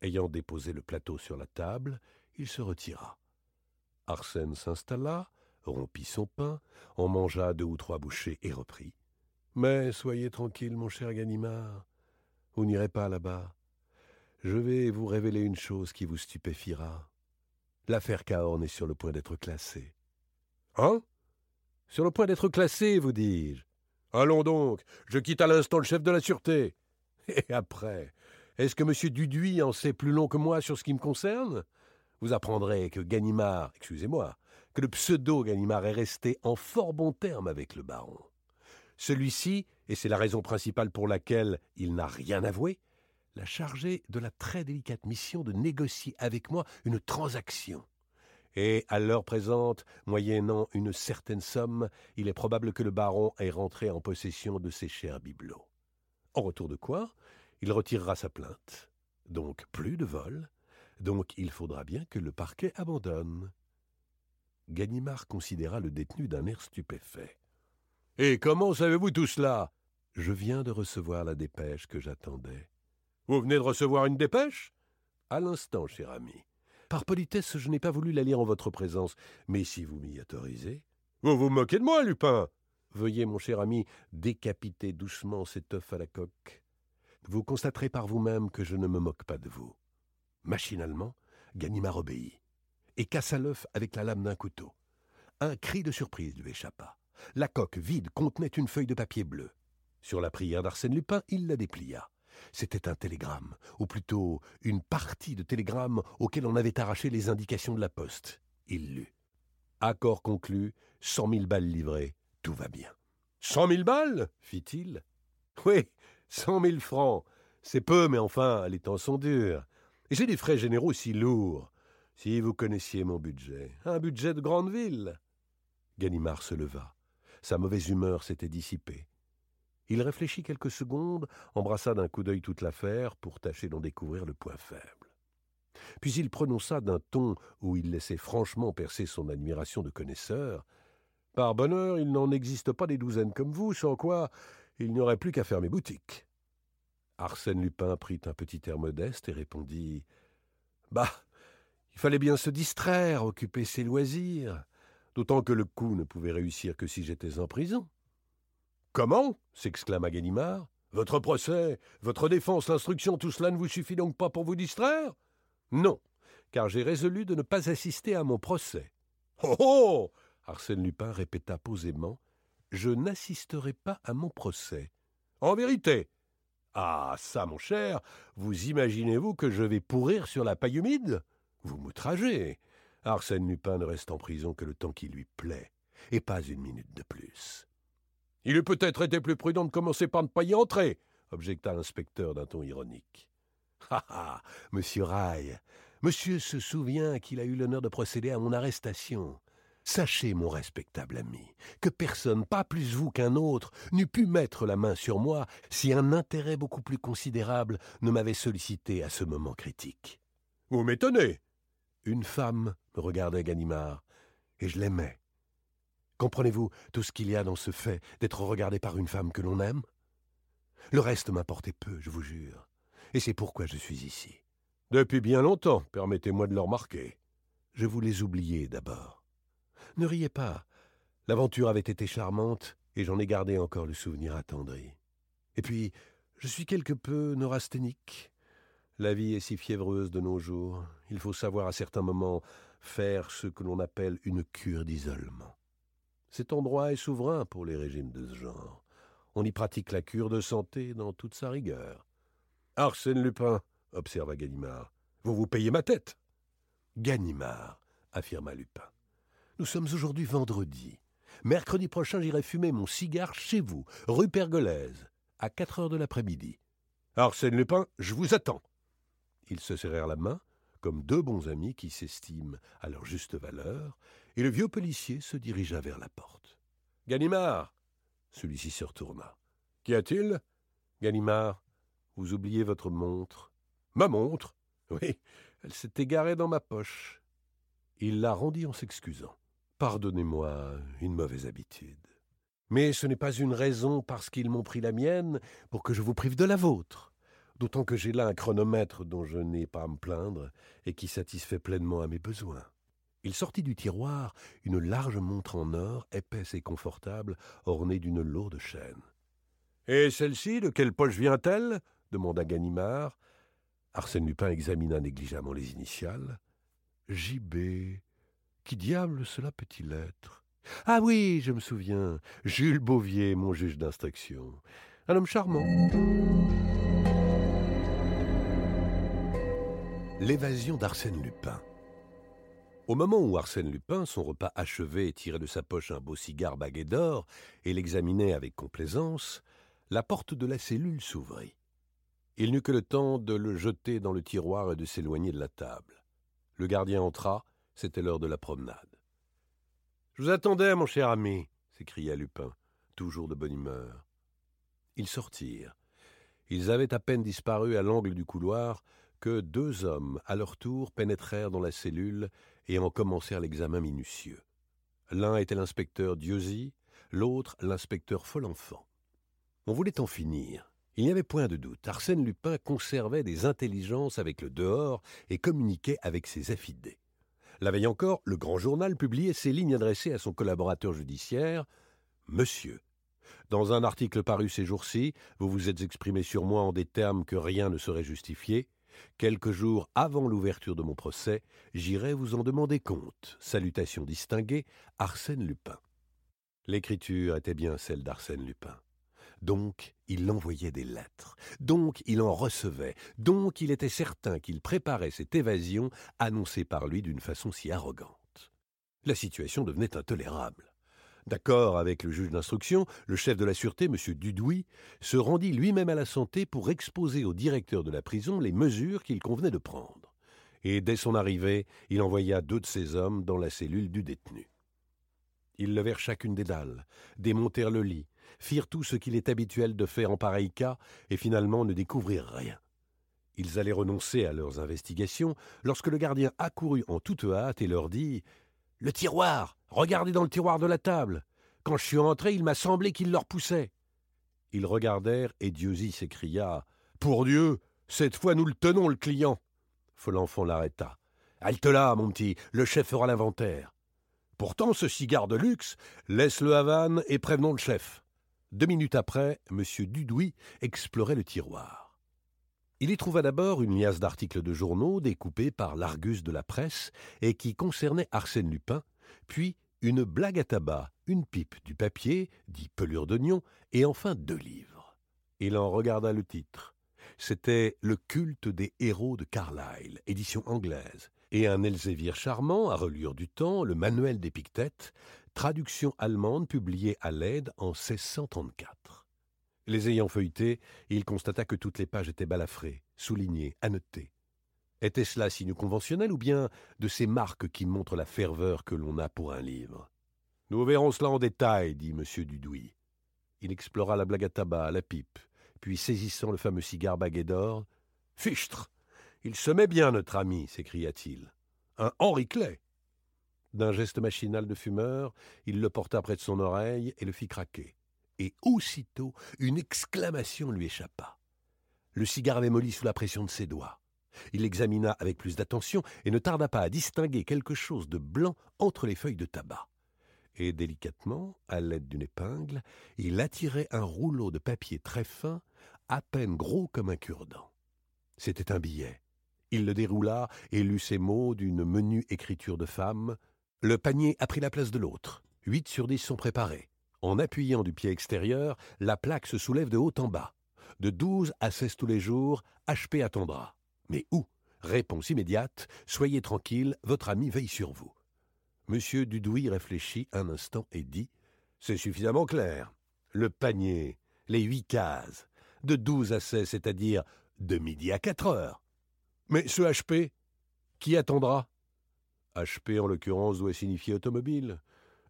Ayant déposé le plateau sur la table, il se retira. Arsène s'installa, rompit son pain, en mangea deux ou trois bouchées et reprit. « Mais soyez tranquille, mon cher Ganimard, vous n'irez pas là-bas. Je vais vous révéler une chose qui vous stupéfiera. L'affaire Cahorn est sur le point d'être classée. »« Hein ? Sur le point d'être classée, vous dis-je. » « Allons donc, je quitte à l'instant le chef de la sûreté. »« Et après, est-ce que M. Duduy en sait plus long que moi sur ce qui me concerne ? » ?»« Vous apprendrez que Ganimard, excusez-moi, que le pseudo-Ganimard est resté en fort bon terme avec le baron. Celui-ci, et c'est la raison principale pour laquelle il n'a rien avoué, l'a chargé de la très délicate mission de négocier avec moi une transaction. Et à l'heure présente, moyennant une certaine somme, il est probable que le baron ait rentré en possession de ses chers bibelots. En retour de quoi, il retirera sa plainte. Donc plus de vol, donc il faudra bien que le parquet abandonne. Ganimard considéra le détenu d'un air stupéfait. « Et comment savez-vous tout cela ?»« Je viens de recevoir la dépêche que j'attendais. »« Vous venez de recevoir une dépêche ?»« À l'instant, cher ami. » Par politesse, je n'ai pas voulu la lire en votre présence, mais si vous m'y autorisez... « Vous vous moquez de moi, Lupin !»« Veuillez, mon cher ami, décapiter doucement cet œuf à la coque. Vous constaterez par vous-même que je ne me moque pas de vous. » Machinalement, Ganimard obéit et cassa l'œuf avec la lame d'un couteau. Un cri de surprise lui échappa. La coque vide contenait une feuille de papier bleu. Sur la prière d'Arsène Lupin, il la déplia. C'était un télégramme, ou plutôt une partie de télégramme auquel on avait arraché les indications de la poste. Il lut. Accord conclu, cent mille balles livrées, tout va bien. Cent mille balles fit-il. Oui, cent mille francs. C'est peu, mais enfin, les temps sont durs. Et j'ai des frais généraux si lourds. Si vous connaissiez mon budget, un budget de grande ville. Ganimard se leva. Sa mauvaise humeur s'était dissipée. Il réfléchit quelques secondes, embrassa d'un coup d'œil toute l'affaire pour tâcher d'en découvrir le point faible. Puis il prononça d'un ton où il laissait franchement percer son admiration de connaisseur. « Par bonheur, il n'en existe pas des douzaines comme vous, sans quoi il n'y aurait plus qu'à fermer boutique. » Arsène Lupin prit un petit air modeste et répondit « Bah, il fallait bien se distraire, occuper ses loisirs, d'autant que le coup ne pouvait réussir que si j'étais en prison. » « Comment ?» s'exclama Ganimard. « Votre procès, votre défense, l'instruction, tout cela ne vous suffit donc pas pour vous distraire ?»« Non, car j'ai résolu de ne pas assister à mon procès. »« Oh oh !» Arsène Lupin répéta posément. « Je n'assisterai pas à mon procès. »« En vérité ?»« Ah, ça, mon cher, vous imaginez-vous que je vais pourrir sur la paille humide ?»« Vous m'outragez. » Arsène Lupin ne reste en prison que le temps qui lui plaît, et pas une minute de plus. « Il eût peut-être été plus prudent de commencer par ne pas y entrer, » objecta l'inspecteur d'un ton ironique. « Ah ah, monsieur Raille, monsieur se souvient qu'il a eu l'honneur de procéder à mon arrestation. Sachez, mon respectable ami, que personne, pas plus vous qu'un autre, n'eût pu mettre la main sur moi si un intérêt beaucoup plus considérable ne m'avait sollicité à ce moment critique. »« Vous m'étonnez !» Une femme me regardait Ganimard, et je l'aimais. Comprenez-vous tout ce qu'il y a dans ce fait d'être regardé par une femme que l'on aime? Le reste m'importait peu, je vous jure. Et c'est pourquoi je suis ici. Depuis bien longtemps, permettez-moi de le remarquer. Je voulais oublier d'abord. Ne riez pas. L'aventure avait été charmante et j'en ai gardé encore le souvenir attendri. Et puis, je suis quelque peu neurasthénique. La vie est si fiévreuse de nos jours. Il faut savoir à certains moments faire ce que l'on appelle une cure d'isolement. Cet endroit est souverain pour les régimes de ce genre. On y pratique la cure de santé dans toute sa rigueur. « Arsène Lupin » observa Ganimard. « Vous vous payez ma tête ?»« Ganimard » affirma Lupin. « Nous sommes aujourd'hui vendredi. Mercredi prochain, j'irai fumer mon cigare chez vous, rue Pergolèse, à quatre heures de l'après-midi. »« Arsène Lupin, je vous attends !» Ils se serrèrent la main, comme deux bons amis qui s'estiment à leur juste valeur, et le vieux policier se dirigea vers la porte. « Ganimard !» Celui-ci se retourna. « Qu'y a-t-il ?»« Ganimard, vous oubliez votre montre. »« Ma montre ?»« Oui, elle s'est égarée dans ma poche. » Il la rendit en s'excusant. « Pardonnez-moi une mauvaise habitude. Mais ce n'est pas une raison parce qu'ils m'ont pris la mienne pour que je vous prive de la vôtre. D'autant que j'ai là un chronomètre dont je n'ai pas à me plaindre et qui satisfait pleinement à mes besoins. » Il sortit du tiroir une large montre en or, épaisse et confortable, ornée d'une lourde chaîne. « Et celle-ci, de quelle poche vient-elle » demanda Ganimard. Arsène Lupin examina négligemment les initiales. « J B. Qui diable cela peut-il être ?»« Ah oui, je me souviens. Jules Beauvier, mon juge d'instruction. Un homme charmant. » L'évasion d'Arsène Lupin. Au moment où Arsène Lupin, son repas achevé, tirait de sa poche un beau cigare bagué d'or et l'examinait avec complaisance, la porte de la cellule s'ouvrit. Il n'eut que le temps de le jeter dans le tiroir et de s'éloigner de la table. Le gardien entra, c'était l'heure de la promenade. « Je vous attendais, mon cher ami !» s'écria Lupin, toujours de bonne humeur. Ils sortirent. Ils avaient à peine disparu à l'angle du couloir que deux hommes, à leur tour, pénétrèrent dans la cellule et en commencèrent l'examen minutieux. L'un était l'inspecteur Dieuzy, l'autre l'inspecteur Folenfant. On voulait en finir. Il n'y avait point de doute. Arsène Lupin conservait des intelligences avec le dehors et communiquait avec ses affidés. La veille encore, le grand journal publiait ces lignes adressées à son collaborateur judiciaire. « Monsieur, dans un article paru ces jours-ci, vous vous êtes exprimé sur moi en des termes que rien ne saurait justifier. Quelques jours avant l'ouverture de mon procès, j'irai vous en demander compte. Salutations distinguées, Arsène Lupin. » L'écriture était bien celle d'Arsène Lupin. Donc, il envoyait des lettres. Donc, il en recevait. Donc, il était certain qu'il préparait cette évasion annoncée par lui d'une façon si arrogante. La situation devenait intolérable. D'accord avec le juge d'instruction, le chef de la sûreté, M. Dudouis, se rendit lui-même à la Santé pour exposer au directeur de la prison les mesures qu'il convenait de prendre. Et dès son arrivée, il envoya deux de ses hommes dans la cellule du détenu. Ils levèrent chacune des dalles, démontèrent le lit, firent tout ce qu'il est habituel de faire en pareil cas et finalement ne découvrirent rien. Ils allaient renoncer à leurs investigations lorsque le gardien accourut en toute hâte et leur dit « Le tiroir ! Regardez dans le tiroir de la table ! Quand je suis entré, il m'a semblé qu'il leur poussait !» Ils regardèrent et Dieuzy s'écria « Pour Dieu ! Cette fois, nous le tenons, le client !» Folenfant l'arrêta. « Halte là, mon petit, le chef fera l'inventaire. » « Pourtant, ce cigare de luxe, laisse-le à Havane et prévenons le chef. » Deux minutes après, M. Dudouis explorait le tiroir. Il y trouva d'abord une liasse d'articles de journaux découpés par l'Argus de la presse et qui concernaient Arsène Lupin, puis une blague à tabac, une pipe, du papier, dix pelures d'oignon, et enfin deux livres. Il en regarda le titre. C'était « Le culte des héros de Carlyle », édition anglaise. Et un Elzévir charmant, à reliure du temps, le Manuel d'Épictète, traduction allemande publiée à Leyde en seize cent trente-quatre. Les ayant feuilletés, il constata que toutes les pages étaient balafrées, soulignées, annotées. Était-ce là signe conventionnel ou bien de ces marques qui montrent la ferveur que l'on a pour un livre ? « Nous verrons cela en détail, » dit M. Dudouis. Il explora la blague à tabac, la pipe, puis saisissant le fameux cigare bagué d'or, « Fichtre !» « Il se met bien, notre ami !» s'écria-t-il. « Un Henri Clay !» D'un geste machinal de fumeur, il le porta près de son oreille et le fit craquer. Et aussitôt, une exclamation lui échappa. Le cigare avait molli sous la pression de ses doigts. Il l'examina avec plus d'attention et ne tarda pas à distinguer quelque chose de blanc entre les feuilles de tabac. Et délicatement, à l'aide d'une épingle, il attirait un rouleau de papier très fin, à peine gros comme un cure-dent. C'était un billet. Il le déroula et lut ces mots d'une menue écriture de femme. « Le panier a pris la place de l'autre. Huit sur dix sont préparés. En appuyant du pied extérieur, la plaque se soulève de haut en bas. De douze à seize tous les jours, H P attendra. Mais où ? Réponse immédiate. Soyez tranquille, votre ami veille sur vous. » Monsieur Dudouis réfléchit un instant et dit « C'est suffisamment clair. Le panier, les huit cases, de douze à seize, c'est-à-dire de midi à quatre heures. Mais ce H P, qui attendra ? H P, en l'occurrence, doit signifier automobile.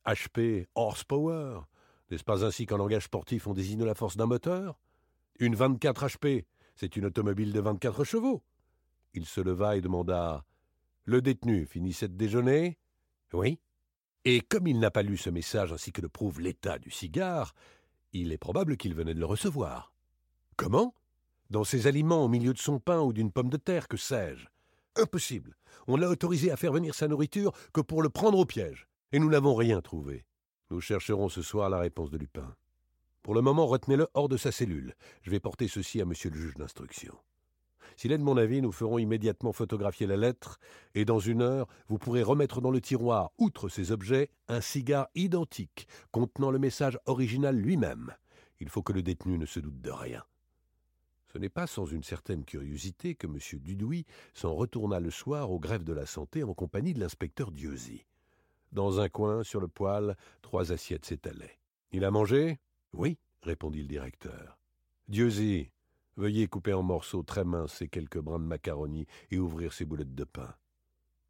H P, horsepower. N'est-ce pas ainsi qu'en langage sportif, on désigne la force d'un moteur ? Une vingt-quatre H P, c'est une automobile de vingt-quatre chevaux. Il se leva et demanda : le détenu finissait de déjeuner ? Oui. Et comme il n'a pas lu ce message ainsi que le prouve l'état du cigare, il est probable qu'il venait de le recevoir. Comment ? Dans ses aliments, au milieu de son pain ou d'une pomme de terre, que sais-je ? Impossible. On l'a autorisé à faire venir sa nourriture que pour le prendre au piège. Et nous n'avons rien trouvé. Nous chercherons ce soir la réponse de Lupin. Pour le moment, retenez-le hors de sa cellule. Je vais porter ceci à monsieur le juge d'instruction. S'il est de mon avis, nous ferons immédiatement photographier la lettre et dans une heure, vous pourrez remettre dans le tiroir, outre ces objets, un cigare identique contenant le message original lui-même. Il faut que le détenu ne se doute de rien. Ce n'est pas sans une certaine curiosité que M. Dudouis s'en retourna le soir au greffe de la santé en compagnie de l'inspecteur Dieuzy. Dans un coin, sur le poêle, trois assiettes s'étalaient. « Il a mangé ?»« Oui, » répondit le directeur. « Dieuzy, veuillez couper en morceaux très minces ces quelques brins de macaroni et ouvrir ces boulettes de pain. »«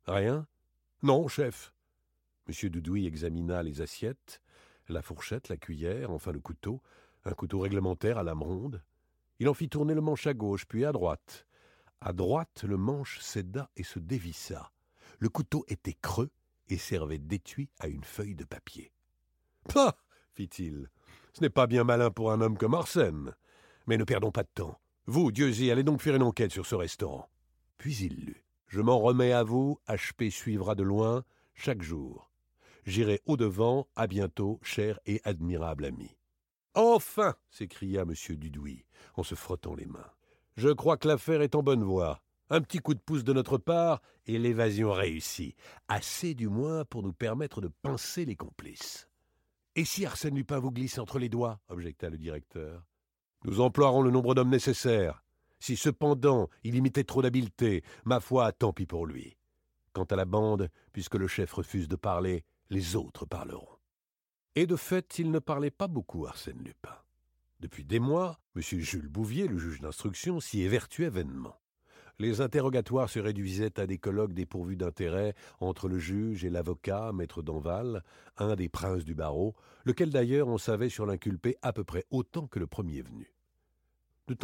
Rien ?»« Non, chef. » M. Dudouis examina les assiettes, la fourchette, la cuillère, enfin le couteau, un couteau réglementaire à lame ronde. Il en fit tourner le manche à gauche, puis à droite. À droite, le manche céda et se dévissa. Le couteau était creux et servait d'étui à une feuille de papier. « Pah !» fit-il. « Ce n'est pas bien malin pour un homme comme Arsène. Mais ne perdons pas de temps. Vous, Dieuzy, allez donc faire une enquête sur ce restaurant. » Puis il lut. « Je m'en remets à vous, H P suivra de loin, chaque jour. J'irai au-devant, à bientôt, cher et admirable ami. » « Enfin !» s'écria M. Dudouis en se frottant les mains. « Je crois que l'affaire est en bonne voie. Un petit coup de pouce de notre part et l'évasion réussie. Assez du moins pour nous permettre de pincer les complices. »« Et si Arsène Lupin vous glisse entre les doigts ?» objecta le directeur. « Nous emploierons le nombre d'hommes nécessaires. Si cependant il imitait trop d'habileté, ma foi, tant pis pour lui. Quant à la bande, puisque le chef refuse de parler, les autres parleront. » Et de fait, il ne parlait pas beaucoup, Arsène Lupin. Depuis des mois, M. Jules Bouvier, le juge d'instruction, s'y évertuait vainement. Les interrogatoires se réduisaient à des colloques dépourvus d'intérêt entre le juge et l'avocat, maître Danval, un des princes du barreau, lequel d'ailleurs en savait sur l'inculpé à peu près autant que le premier venu.